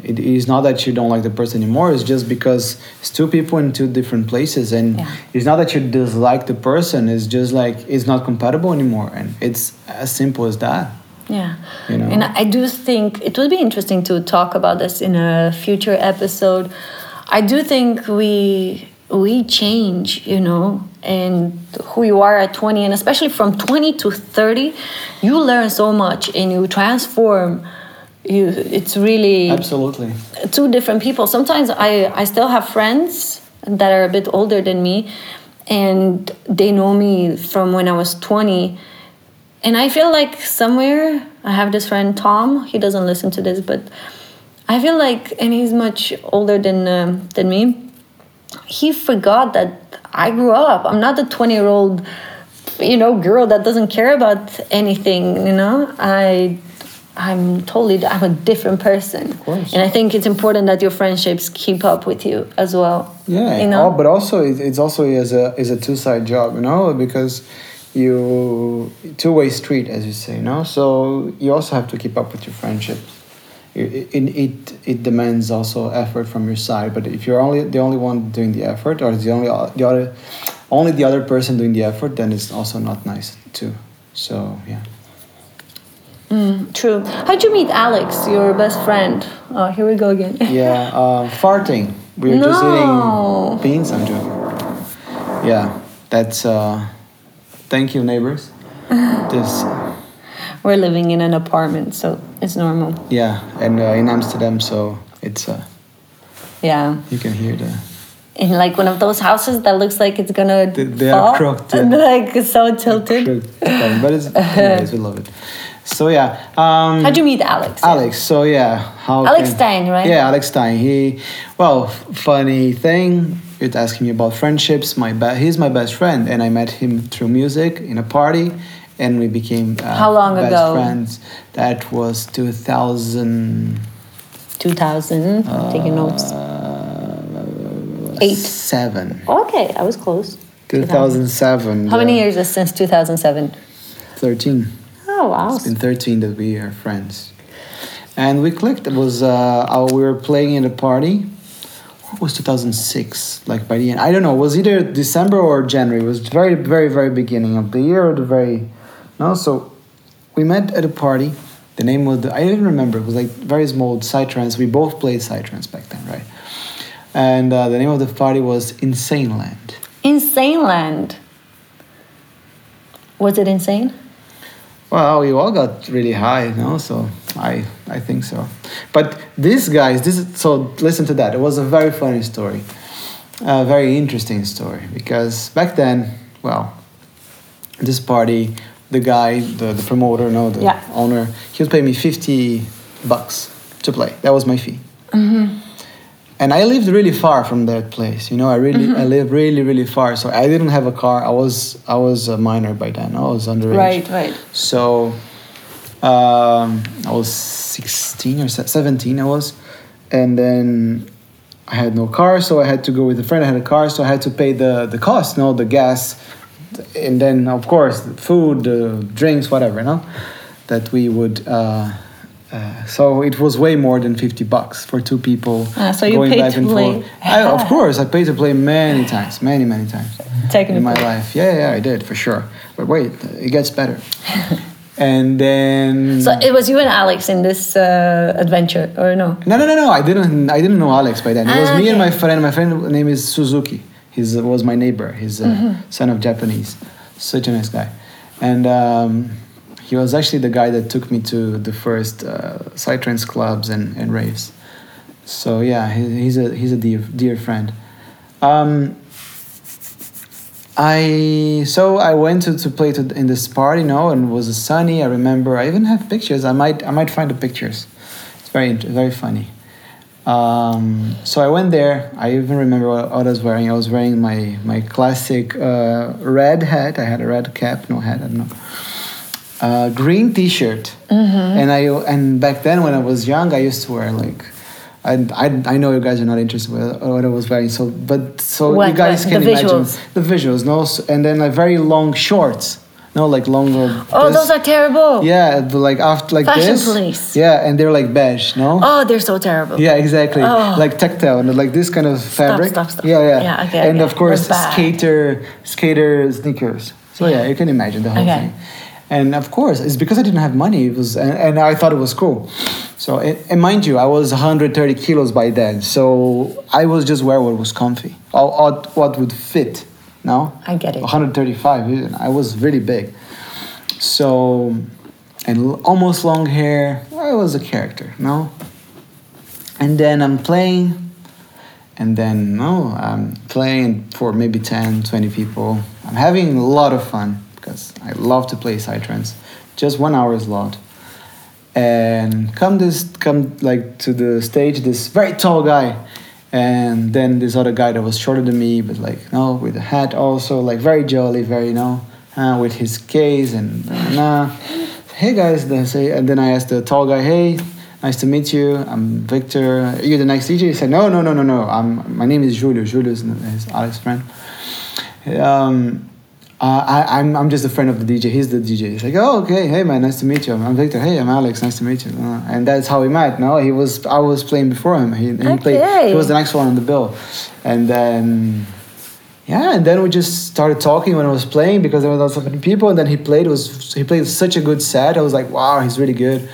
It is not that you don't like the person anymore. It's just because it's two people in two different places, and yeah. It's not that you dislike the person. It's just like it's not compatible anymore, and it's as simple as that. Yeah, you know? And I do think it would be interesting to talk about this in a future episode. I do think we we change, you know, and who you are at twenty, and especially from twenty to thirty, you learn so much and you transform. You, it's really absolutely two different people. Sometimes I, I still have friends that are a bit older than me, and they know me from when I was twenty. And I feel like somewhere, I have this friend, Tom, he doesn't listen to this, but I feel like, and he's much older than um, than me, he forgot that I grew up. I'm not a twenty-year-old, you know, girl that doesn't care about anything, you know? I... I'm totally, I'm a different person. Of course. And I think it's important that your friendships keep up with you as well. Yeah, you know? all, but also it's also is a, is a two-side job, you know, because you, two-way street, as you say, you know, so you also have to keep up with your friendships. It, it, it, it demands also effort from your side, but if you're only the only one doing the effort, or the only the other, only the other person doing the effort, then it's also not nice too. So, yeah. Mm, true. How'd you meet Alex, your best friend? Oh, here we go again. yeah, uh, farting. We were no. just eating beans and joking. Yeah, that's... Uh, thank you, neighbors. this. We're living in an apartment, so it's normal. Yeah, and uh, in Amsterdam, so it's... Uh, yeah. You can hear the... In like one of those houses that looks like it's gonna they, they fall. Are crooked, yeah. Like so tilted. Crooked, but it's, anyways, we love it. So yeah. Um, How'd you meet Alex? Alex. So yeah. How Alex can, Stein, right? Yeah, Alex Stein. He, well, funny thing. You're asking me about friendships. My be- he's my best friend, and I met him through music in a party, and we became uh, how long best ago? Friends. That was two thousand. Two thousand. Uh, taking notes. Eight. Seven. Okay, I was close. Two thousand seven. How many years is since two thousand seven? Thirteen. Oh, wow. It's been thirteen that we are friends. And we clicked. It was, uh, our, we were playing at a party. It was two thousand six, like by the end. I don't know. It was either December or January. It was very, very, very beginning of the year or the very, no? So we met at a party. The name was, the, I didn't remember. It was like very small psytrance. We both played psytrance back then, right? And uh, the name of the party was Insane Land. Insane Land. Was it insane? Well, we all got really high, you know, so I I think so. But these guys, this is, so listen to that. It was a very funny story, a very interesting story, because back then, well, this party, the guy, the, the promoter, no, the yeah. owner, he was paying me fifty bucks to play. That was my fee. Mm-hmm. And I lived really far from that place, you know. I really, mm-hmm. I lived really, really far. So I didn't have a car. I was, I was a minor by then. I was underage. Right, right. So um, I was sixteen or seventeen. I was, and then I had no car, so I had to go with a friend. I had a car, so I had to pay the the cost, you know, the gas, and then of course the food, the drinks, whatever, you know, that we would. Uh, Uh, so it was way more than fifty bucks for two people ah, so you going back and forth. I, of course, I paid to play many times, many, many times Technically. In my life. Yeah, yeah, I did, for sure. But wait, it gets better. And then... So it was you and Alex in this uh, adventure, or no? No, no, no, no. I didn't I didn't know Alex by then. It was ah, me okay. and my friend. My friend's name is Suzuki. He was my neighbor. He's a mm-hmm. son of Japanese. Such a nice guy. And... Um, He was actually the guy that took me to the first uh, psytrance clubs and, and raves. So yeah, he, he's a he's a dear dear friend. Um, I so I went to, to play to, in this party, you know, and it was sunny. I remember I even have pictures. I might I might find the pictures. It's very very funny. Um, so I went there. I even remember what I was wearing. I was wearing my my classic uh, red hat. I had a red cap, no hat. I don't know. Uh, green T-shirt, mm-hmm. and I and back then when I was young, I used to wear like, I I, I know you guys are not interested in what I was wearing, so but so what, you guys what, can the imagine visuals. The visuals, no, and then like very long shorts, No, like longer. Oh, this. Those are terrible. Yeah, but like after like Fashion this. Fashion police. Yeah, and they're like beige, no? Oh, they're so terrible. Yeah, exactly. Oh. Like tactile and like this kind of fabric. Stop, stop, stop. Yeah, yeah. yeah okay, and okay. of course, skater, skater sneakers. So yeah, you can imagine the whole okay. thing. And of course, it's because I didn't have money. It was, and, and I thought it was cool. So, and, and mind you, I was one hundred thirty kilos by then. So I was just wearing what was comfy, or, or what would fit. No, I get it. one hundred thirty-five. I was really big. So, and almost long hair. I was a character. No. And then I'm playing, and then no, I'm playing for maybe ten, twenty people. I'm having a lot of fun. Because I love to play psytrance. Just one hour is a lot. And come this, come like to the stage, this very tall guy. And then this other guy that was shorter than me, but like, no, with a hat also, like very jolly, very, no, uh, with his gaze and nah. Hey guys, then I say, and then I asked the tall guy, hey, nice to meet you. I'm Victor. Are you the next D J? He said, no, no, no, no, no. I'm, my name is Julio. Julio is Alex's friend. Um, Uh, I, I'm I'm just a friend of the D J. He's the D J. He's like, oh, okay, hey man, nice to meet you. I'm Victor. Hey, I'm Alex. Nice to meet you. Uh, and that's how we met. No, he was I was playing before him. He, he okay. played. He was the next one on the bill, and then yeah, and then we just started talking when I was playing because there were so many people. And then he played. It was he played such a good set. I was like, wow, he's really good.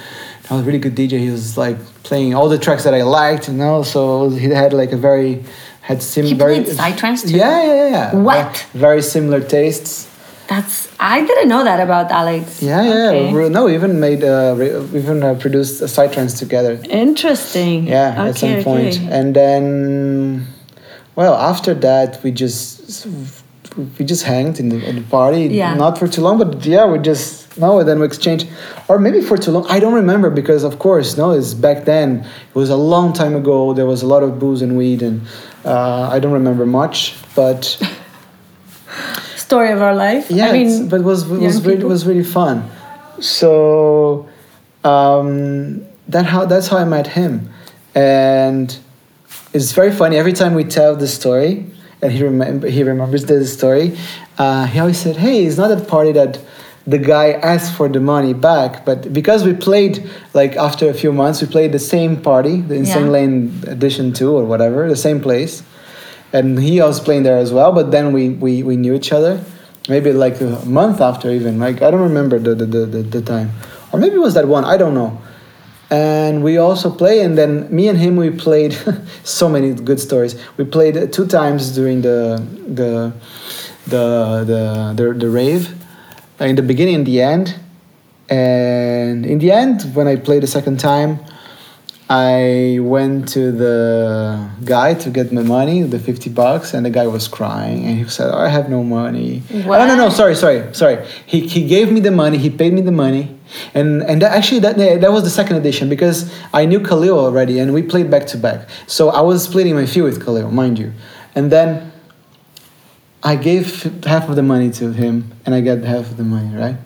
I was a really good D J. He was like playing all the tracks that I liked. You know, so he had like a very Had sim- he played very, psytrance too? Yeah, yeah, yeah. What? Uh, very similar tastes. That's I didn't know that about Alex. Yeah, yeah. Okay. We, no, we even made, uh, we even uh, produced a psytrance together. Interesting. Yeah, okay, at some point. Okay. And then, well, after that, we just we just hanged in the, in the party. Yeah. Not for too long, but yeah, we just no. And then we exchanged, or maybe for too long. I don't remember because, of course, no, it's back then. It was a long time ago. There was a lot of booze and weed and. Uh, I don't remember much, but story of our life. Yeah, I mean, but it was it was really, was really fun. So um, that how that's how I met him, and it's very funny. Every time we tell the story, and he remember he remembers the story, uh, he always said, "Hey, it's not that party that." The guy asked for the money back, but because we played, like after a few months, we played the same party, the Insane yeah. Lane Edition two or whatever, the same place. And he was playing there as well, but then we, we, we knew each other. Maybe like a month after even, like I don't remember the, the, the, the time. Or maybe it was that one, I don't know. And we also play, and then me and him, we played so many good stories. We played two times during the the the the, the, the rave. In the beginning and the end. And in the end, when I played the second time, I went to the guy to get my money, the fifty bucks, and the guy was crying. And he said, oh, I have no money. What? Oh, no, no, sorry, sorry, sorry. He he gave me the money, he paid me the money. And and that, actually, that that was the second edition because I knew Khalil already and we played back to back. So I was splitting my fee with Khalil, mind you. And then I gave half of the money to him, and I got half of the money, right?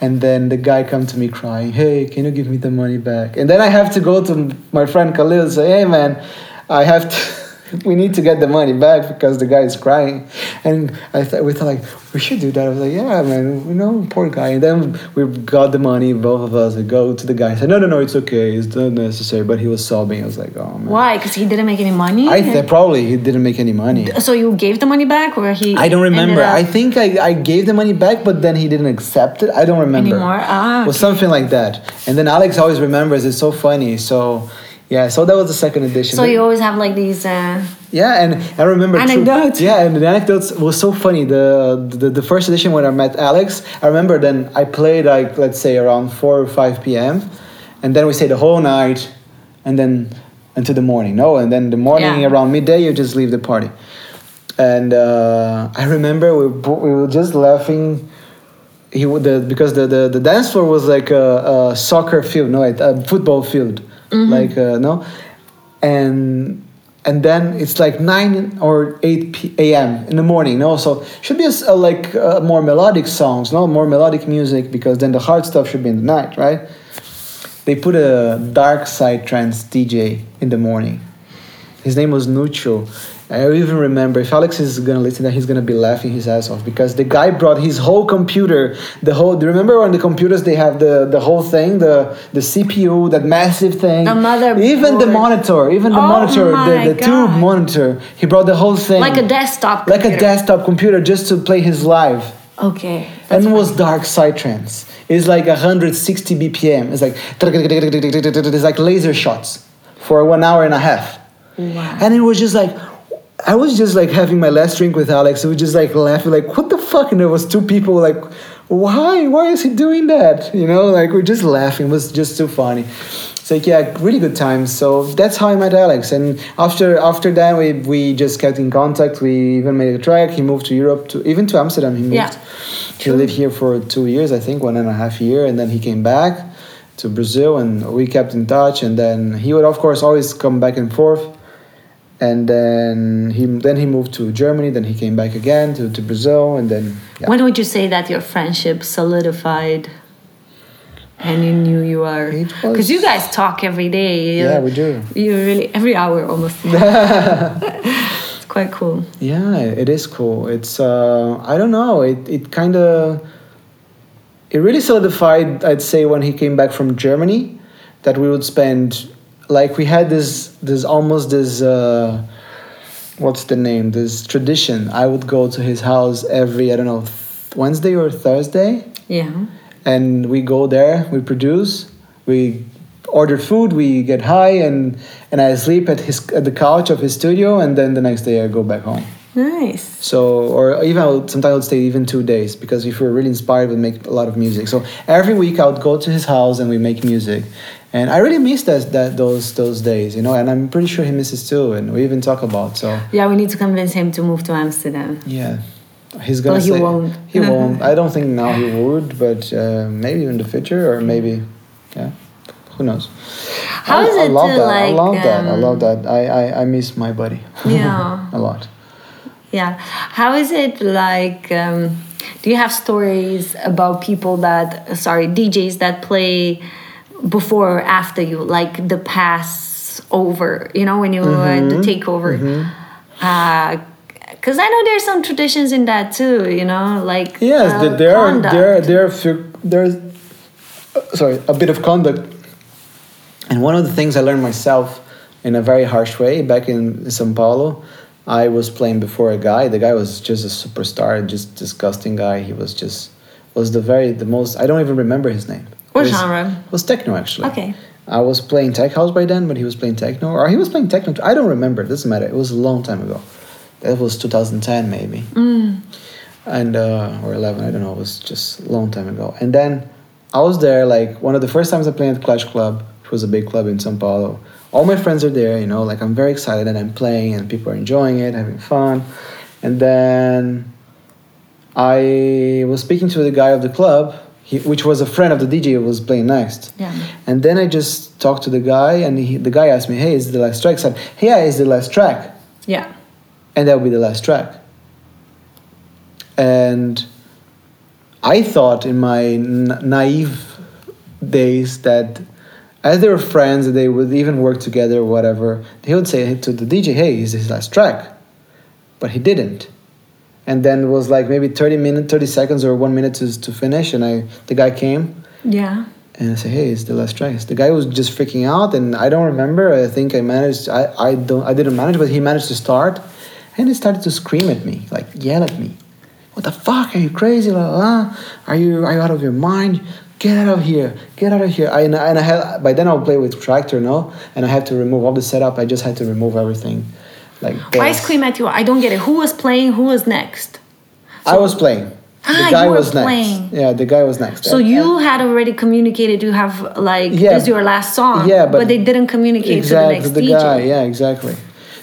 And then the guy come to me crying, hey, can you give me the money back? And then I have to go to my friend Khalil and say, hey, man, I have to, we need to get the money back because the guy is crying. And I th- we thought, like, we should do that. I was like, yeah, man, you know, poor guy. And then we got the money, both of us. I go to the guy and said, no, no, no, it's okay. It's not necessary. But he was sobbing. I was like, oh, man. Why? Because he didn't make any money? I th- Probably he didn't make any money. So you gave the money back or he I don't remember. Up- I think I, I gave the money back, but then he didn't accept it. I don't remember. Anymore? Ah, okay. It was something like that. And then Alex always remembers. It's so funny. So... Yeah, so that was the second edition. So you always have like these. Uh, yeah, and I remember anecdotes. Too, yeah, and the anecdotes was so funny. The, the the first edition when I met Alex, I remember then I played like let's say around four or five p m, and then we stayed the whole night, and then until the morning. No, and then the morning yeah. around midday you just leave the party, and uh, I remember we we were just laughing. He would the, because the, the, the dance floor was like a, a soccer field, no, a football field. Mm-hmm. Like uh, no, and and then it's like nine or eight a m in the morning. No, so should be a, a, like uh, more melodic songs, no more melodic music because then the hard stuff should be in the night, right? They put a dark side trance D J in the morning. His name was Nucho, I even remember, if Alex is going to listen to that, he's going to be laughing his ass off, because the guy brought his whole computer, the whole, do you remember on the computers they have the, the whole thing, the the C P U, that massive thing? A motherboard. Even the monitor, even the oh monitor, the, the tube monitor. He brought the whole thing. Like a desktop computer. Like a desktop computer just to play his live. Okay. And it was dark psytrance. It's like one hundred sixty B P M. It's like, it's like laser shots for one hour and a half. Wow. And it was just like, I was just like having my last drink with Alex. We were just like laughing, like, what the fuck? And there was two people like, why? Why is he doing that? You know, like we're just laughing. It was just too funny. It's like, yeah, really good times. So that's how I met Alex. And after after that, we, we just kept in contact. We even made a track. He moved to Europe, to even to Amsterdam. He moved. Yeah. He lived here for two years, I think, one and a half year. And then he came back to Brazil and we kept in touch. And then he would, of course, always come back and forth. And then he then he moved to Germany, then he came back again to, to Brazil, and then... Yeah. When would you say that your friendship solidified and you knew you were... Because you guys talk every day. You, yeah, we do. You really... Every hour, almost. It's quite cool. Yeah, it is cool. It's... Uh, I don't know. It, it kind of... It really solidified, I'd say, when he came back from Germany, that we would spend... Like we had this, this almost this, uh, what's the name? This tradition. I would go to his house every, I don't know, th- Wednesday or Thursday. Yeah. And we go there, we produce, we order food, we get high, and, and I sleep at his at the couch of his studio, and then the next day I go back home. Nice. So, or even I would, sometimes I would stay even two days because if we were really inspired, we'd make a lot of music. So every week I would go to his house and we make music. And I really miss that, that those those days, you know, and I'm pretty sure he misses too, and we even talk about, so... Yeah, we need to convince him to move to Amsterdam. Yeah. He's gonna say... Well, he won't. He won't. I don't think now he would, but uh, maybe in the future, or maybe, yeah, who knows. How I, is I it love to, that. like... I love um, that, I love that. I, I, I miss my buddy. Yeah. A lot. Yeah. How is it like... Um, do you have stories about people that... Sorry, D Js that play... before or after you, like the pass over, you know, when you mm-hmm. uh, the takeover, because mm-hmm. uh, I know there's some traditions in that too, you know, like yes, uh, there are there are there are few, there's uh, sorry a bit of conduct, and one of the things I learned myself in a very harsh way back in São Paulo. I was playing before a guy. The guy was just a superstar, just disgusting guy. He was just was the very the most. I don't even remember his name. What genre? It was techno, actually. Okay. I was playing tech house by then, but he was playing techno. Or he was playing techno. I don't remember. It doesn't matter. It was a long time ago. That was two thousand ten, maybe. Mm. And uh, or eleven. I don't know. It was just a long time ago. And then I was there, like, one of the first times I played at Clash Club, which was a big club in São Paulo. All my friends are there, you know. Like, I'm very excited that I'm playing and people are enjoying it, having fun. And then I was speaking to the guy of the club, He, which was a friend of the D J who was playing next. Yeah. And then I just talked to the guy, and he, the guy asked me, hey, is it the last track? I said, hey, yeah, it's the last track. Yeah. And that would be the last track. And I thought in my na- naive days that as they were friends, they would even work together or whatever, he would say to the D J, hey, it's his last track. But he didn't. And then it was like maybe thirty minutes, thirty seconds or one minute to, to finish. And I, the guy came. Yeah. And I said, hey, it's the last track. The guy was just freaking out. And I don't remember. I think I managed. I, I don't. I didn't manage, but he managed to start. And he started to scream at me, like yell at me. What the fuck? Are you crazy? La, la, la. Are you are you out of your mind? Get out of here. Get out of here. I, and I had, by then I would play with Tractor, no? And I had to remove all the setup. I just had to remove everything. Like why scream at you? I don't get it. Who was playing? Who was next? So I was playing. The ah, guy you were was playing. Next. Yeah, the guy was next. So I, you I, had already communicated. You have like yeah, this is your last song. Yeah, but, but they didn't communicate exactly, to the next the D J. Guy, yeah, exactly.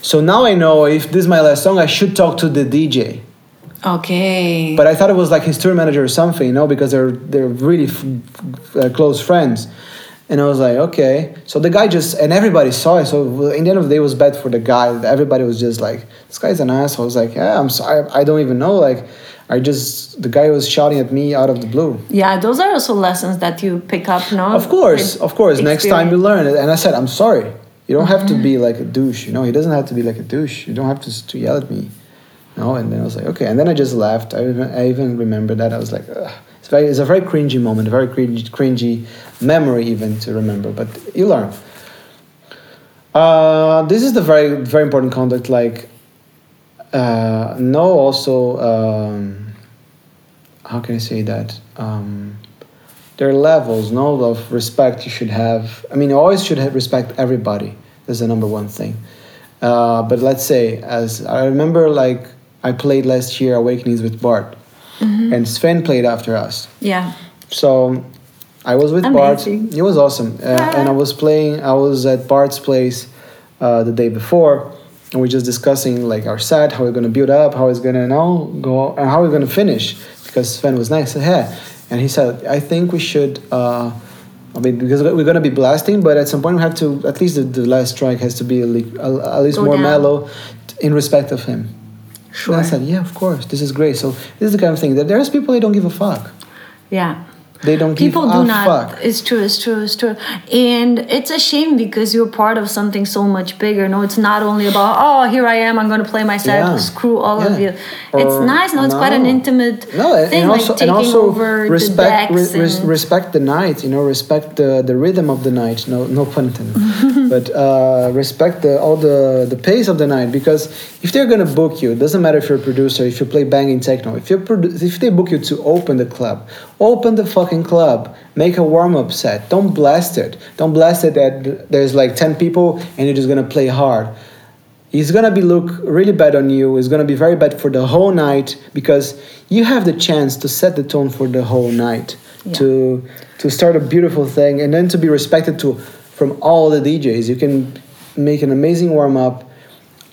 So now I know if this is my last song, I should talk to the D J. Okay. But I thought it was like his tour manager or something, you know, because they're they're really f- f- uh, close friends. And I was like, okay. So the guy just, and everybody saw it. So in the end of the day, it was bad for the guy. Everybody was just like, this guy's an asshole. I was like, yeah, I'm sorry. I don't even know. Like, I just, the guy was shouting at me out of the blue. Yeah, those are also lessons that you pick up, no? Of course, of course. Experience. Next time you learn it. And I said, I'm sorry. you don't have to be like a douche, you know. He doesn't have to be like a douche. You don't have to, to yell at me, you know. And then I was like, okay. And then I just laughed. I even, I even remember that. I was like, ugh. It's very, it's a very cringy moment, a very cringy, cringy memory even to remember. But you learn. Uh, this is the very, very important conduct. Like, uh, no, also, um, how can I say that? Um, there are levels, no, of respect you should have. I mean, you always should have respect everybody. That's the number one thing. Uh, but let's say, as I remember, like, I played last year Awakenings with Bart. Mm-hmm. And Sven played after us. Yeah. So I was with Amazing. Bart. It was awesome. Uh, yeah. And I was playing, I was at Bart's place uh, the day before. And we were just discussing, like, our set, how we're going to build up, how it's going to, you know, go, and how we're going to finish. Because Sven was nice ahead. And he said, I think we should, uh, I mean, because we're going to be blasting, but at some point we have to, at least the, the last track has to be a le- a, at least go more down. Mellow in respect of him. Sure. And I said, yeah, of course, this is great. So this is the kind of thing that there's people, they don't give a fuck. Yeah. They don't people give do a not, fuck. It's true, it's true, it's true. And it's a shame because you're part of something so much bigger. No, it's not only about, oh, here I am, I'm going to play my set, yeah. screw all yeah. of you. Or it's nice, no, it's no. quite an intimate no, and, thing, and also, like taking and also over respect, the decks. Re- and... Respect the night, you know, respect the, the rhythm of the night. No, no pun intended. But uh, respect the, all the, the pace of the night, because if they're going to book you, it doesn't matter if you're a producer, if you play banging techno, if, you're produ- if they book you to open the club, open the fucking club, make a warm-up set. Don't blast it. Don't blast it that there's like ten people and you're just gonna play hard. It's gonna be look really bad on you. It's gonna be very bad for the whole night, because you have the chance to set the tone for the whole night, yeah. to to start a beautiful thing, and then to be respected to from all the D Js. You can make an amazing warm-up.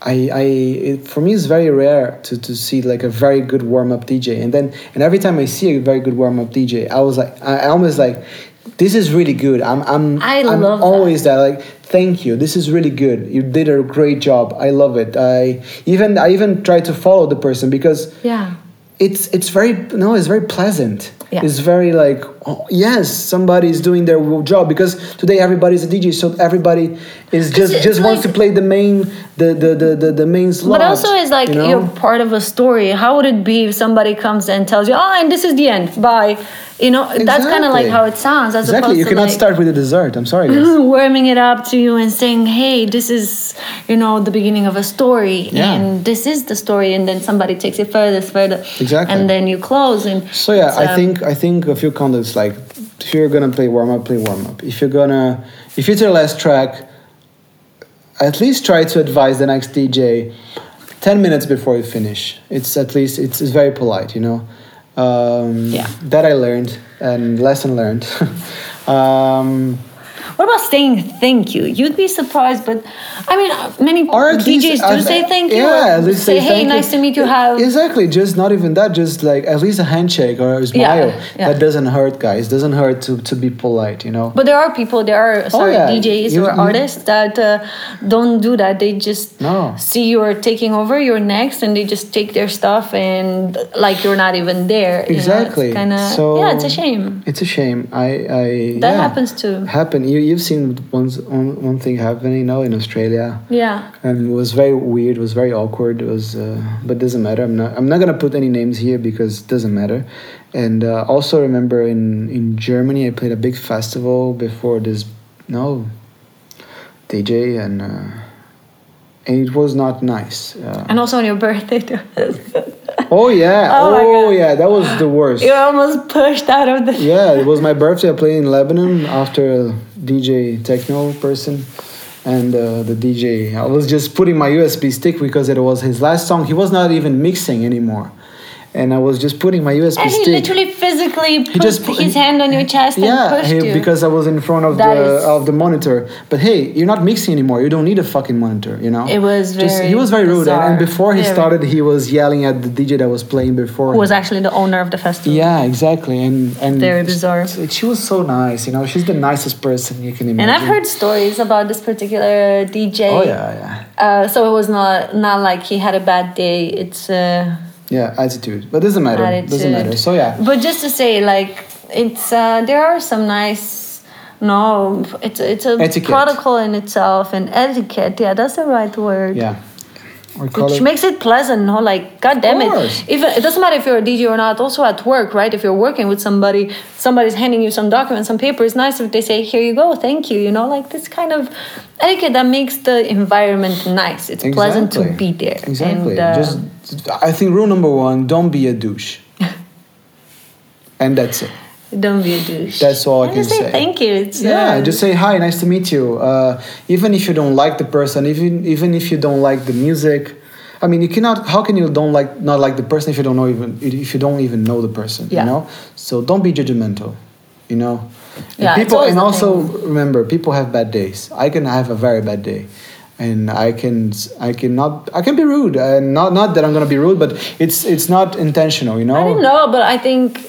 I, I, it, for me, it's very rare to, to see like a very good warm-up D J, and then and every time I see a very good warm-up D J, I was like, I, I almost like, this is really good. I'm, I'm, I I'm love always that. that. Like, thank you. This is really good. You did a great job. I love it. I even, I even try to follow the person, because yeah, it's, it's very no, it's very pleasant. Yeah. It's very like, oh, yes, somebody's doing their job, because today everybody's a D J, so everybody is just just like, wants to play the main the the, the, the, the main slot. But also it's like, you know? You're part of a story. How would it be if somebody comes and tells you, oh, and this is the end, bye. You know, exactly. That's kind of like how it sounds. As exactly, opposed you to cannot like, start with the dessert. I'm sorry, guys. Warming it up to you and saying, hey, this is, you know, the beginning of a story, yeah. and this is the story, and then somebody takes it further, further. Exactly. And then you close. And so yeah, I um, think I think a few conducts, like, if you're gonna play warm up, play warm up. If you're gonna, if it's your last track, at least try to advise the next D J ten minutes before you finish. It's at least it's, it's very polite, you know. Um, yeah. That I learned and lesson learned. um, What about saying thank you? You'd be surprised, but I mean, many D Js least, do say thank you. Yeah, they say, say hey, nice you. to meet you. Have exactly just not even that, just like at least a handshake or a smile. Yeah, yeah. That doesn't hurt, guys. Doesn't hurt to, to be polite, you know. But there are people, there are sorry oh, yeah. D Js you, or you, artists that uh, don't do that. They just no. see you're taking over, you're next, and they just take their stuff and like you're not even there. Exactly. You know, it's kinda, so yeah, it's a shame. It's a shame. I, I that yeah, happens too. Happen you. You've seen one, one, one thing happening now in Australia. Yeah. And it was very weird. It was very awkward. It was, uh, but it doesn't matter. I'm not I'm not going to put any names here because it doesn't matter. And uh, also remember in, in Germany, I played a big festival before this, no, D J and, uh, and it was not nice. Uh, and also on your birthday. Oh, yeah. Oh, oh yeah. That was the worst. You were almost pushed out of the... Yeah, it was my birthday. I played in Lebanon after a D J techno person. And uh, the D J... I was just putting my U S B stick because it was his last song. He was not even mixing anymore. And I was just putting my U S B and stick. And he literally physically put just, his he, hand on your chest yeah, and pushed he, you. Yeah, because I was in front of that the is... of the monitor. But hey, you're not mixing anymore. You don't need a fucking monitor, you know? It was very just, He was very bizarre. rude. And, and before he very. started, he was yelling at the D J that was playing before. Who was actually the owner of the festival. Yeah, exactly. And, and very bizarre. She, she was so nice, you know? She's the nicest person you can imagine. And I've heard stories about this particular D J. Oh, yeah, yeah. Uh, so it was not, not like he had a bad day. It's... Uh, Yeah, attitude, but doesn't matter. Attitude. Doesn't matter. So yeah. But just to say, like, it's uh, there are some nice No, it's it's a etiquette. Protocol in itself, and etiquette. Yeah, that's the right word. Yeah. Which it makes it pleasant, no? Like, God damn it. If, it doesn't matter if you're a D J or not, also at work, right? If you're working with somebody, somebody's handing you some documents, some paper, it's nice if they say, here you go, thank you, you know? Like, this kind of etiquette that makes the environment nice. It's exactly. pleasant to be there. Exactly. And, uh, Just, I think rule number one, don't be a douche. And that's it. Don't be a douche. That's all I, I can say. say. Thank you. It's yeah, nice. Just say hi, nice to meet you. Uh, even if you don't like the person, even even if you don't like the music, I mean, you cannot. How can you don't like not like the person if you don't know even if you don't even know the person? Yeah. You know. So don't be judgmental. You know. And yeah. People and also thing. Remember, people have bad days. I can have a very bad day, and I can I can not I can be rude. Uh, not not that I'm gonna be rude, but it's it's not intentional. You know. I don't know, but I think.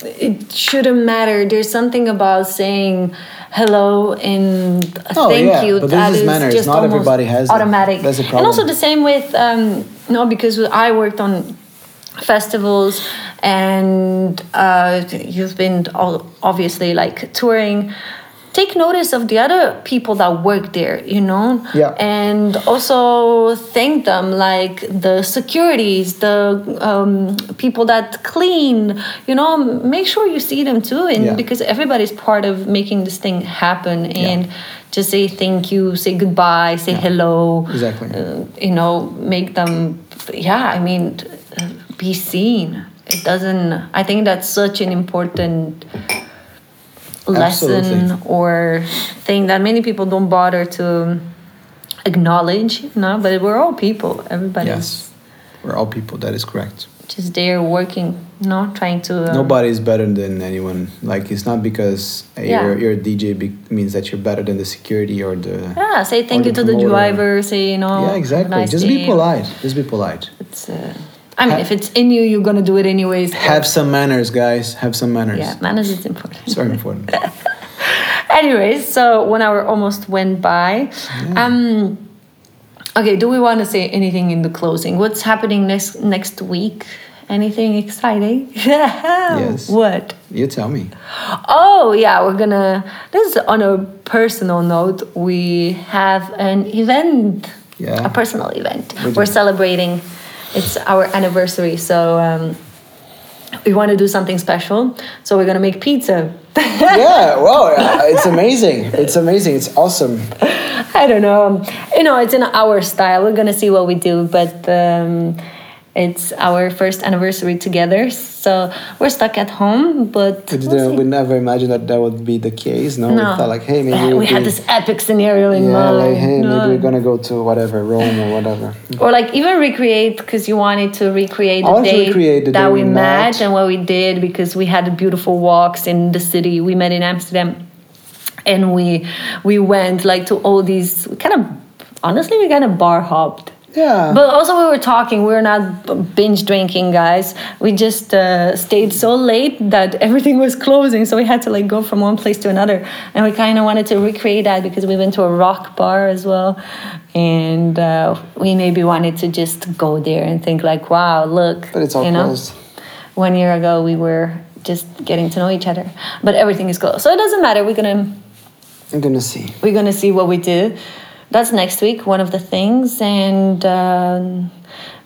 It shouldn't matter. There's something about saying hello and oh, thank yeah. you. But that this is manners. Just not everybody has automatic. That. That's a problem. And also the same with um, no, because I worked on festivals, and uh, you've been all obviously like touring. Take notice of the other people that work there, you know? Yeah. And also thank them, like the securities, the um, people that clean, you know, make sure you see them too. And yeah. because everybody's part of making this thing happen. And yeah. just say thank you, say goodbye, say yeah. hello. Exactly. Uh, you know, make them, yeah, I mean, be seen. It doesn't, I think that's such an important... lesson Absolutely. Or thing that many people don't bother to acknowledge, you know, but we're all people. Everybody's yes, we're all people. That is correct. Just there working, no, trying to. Um, Nobody is better than anyone. Like it's not because hey, yeah. you're, you're a D J be- means that you're better than the security or the. Yeah, say thank you the to promoter. The driver. Say you know. Yeah, exactly. Nice Just day. Be polite. Just be polite. It's. Uh, I mean, have, if it's in you, you're going to do it anyways. Have some manners, guys. Have some manners. Yeah, manners is important. It's very important. Anyways, so one hour almost went by. Yeah. Um, okay, do we want to say anything in the closing? What's happening next next week? Anything exciting? Yes. What? You tell me. Oh, yeah, we're going to... This is on a personal note. We have an event. Yeah. A personal event. We're, we're celebrating... It's our anniversary, so um, we want to do something special. So we're going to make pizza. Yeah, wow, it's amazing. It's amazing. It's awesome. I don't know. You know, it's in our style. We're going to see what we do, but um, it's our first anniversary together. So we're stuck at home, but... We, we'll we never imagined that that would be the case. No, no. We thought like, hey, maybe... We had be... this epic scenario in yeah, mind. Like, hey, no. maybe we're going to go to whatever, Rome or whatever. Or like even recreate, because you wanted to recreate the day recreate the that day we met and what we did, because we had beautiful walks in the city. We met in Amsterdam and we we went like to all these... kind of, honestly, we kind of bar hopped. Yeah. But also we were talking. We were not binge drinking, guys. We just uh, stayed so late that everything was closing. So we had to like go from one place to another. And we kind of wanted to recreate that because we went to a rock bar as well. And uh, we maybe wanted to just go there and think like, wow, look. But it's all you know? Closed. One year ago we were just getting to know each other. But everything is closed. So it doesn't matter. We're going to... We're going to see. We're going to see what we do. That's next week, one of the things. And um,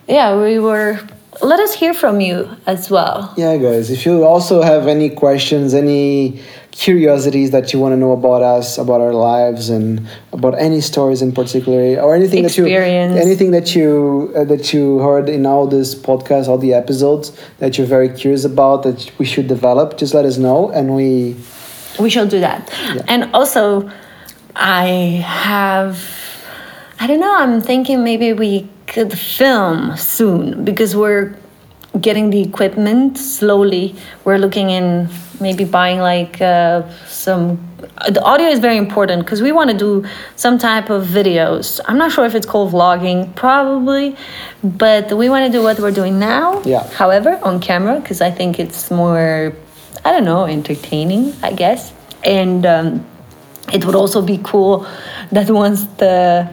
yeah, we were... Let us hear from you as well. Yeah, guys, if you also have any questions, any curiosities that you want to know about us, about our lives, and about any stories in particular, or anything Experience. that you anything that you uh, that you heard in all this podcast, all the episodes that you're very curious about, that we should develop, just let us know, and we we shall do that. Yeah. And also. I have, I don't know, I'm thinking maybe we could film soon because we're getting the equipment slowly. We're looking in maybe buying like uh, some, the audio is very important because we want to do some type of videos. I'm not sure if it's called vlogging, probably, but we want to do what we're doing now. Yeah. However, on camera, because I think it's more, I don't know, entertaining, I guess. And, um, it would also be cool that once the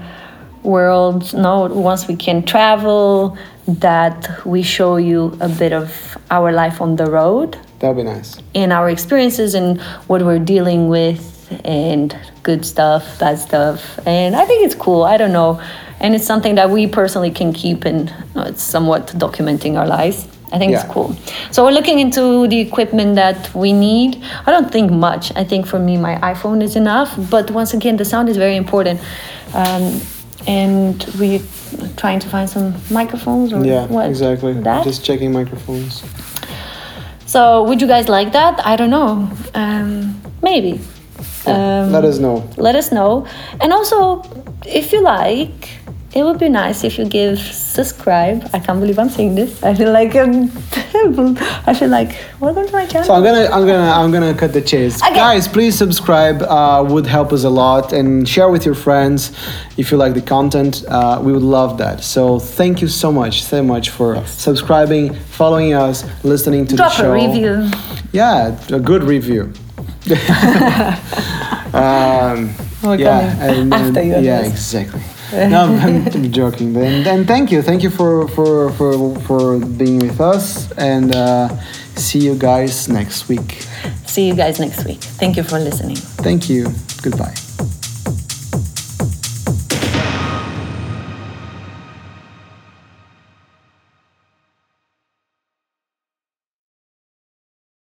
world, no, once we can travel, that we show you a bit of our life on the road. That would be nice. And our experiences and what we're dealing with and good stuff, bad stuff. And I think it's cool. I don't know. And it's something that we personally can keep, and it's somewhat documenting our lives. I think yeah. it's cool. So we're looking into the equipment that we need. I don't think much. I think for me, my iPhone is enough. But once again, the sound is very important. Um, and we're trying to find some microphones or yeah, what? Yeah, exactly. That? Just checking microphones. So would you guys like that? I don't know. Um, maybe. Yeah, um, let us know. Let us know. And also, if you like... It would be nice if you give subscribe. I can't believe I'm saying this. I feel like I'm terrible. I feel like welcome to my channel. So I'm gonna, I'm gonna, I'm gonna cut the chase. Okay. Guys, please subscribe. Uh, would help us a lot, and share with your friends if you like the content. Uh, we would love that. So thank you so much, so much for yes. subscribing, following us, listening to Drop the show. Drop a review. Yeah, a good review. um, We're yeah, and, after you yeah, this. Exactly. No, I'm joking. And, and thank you, thank you for for, for, for being with us, and uh, see you guys next week. See you guys next week. Thank you for listening. Thank you. Goodbye.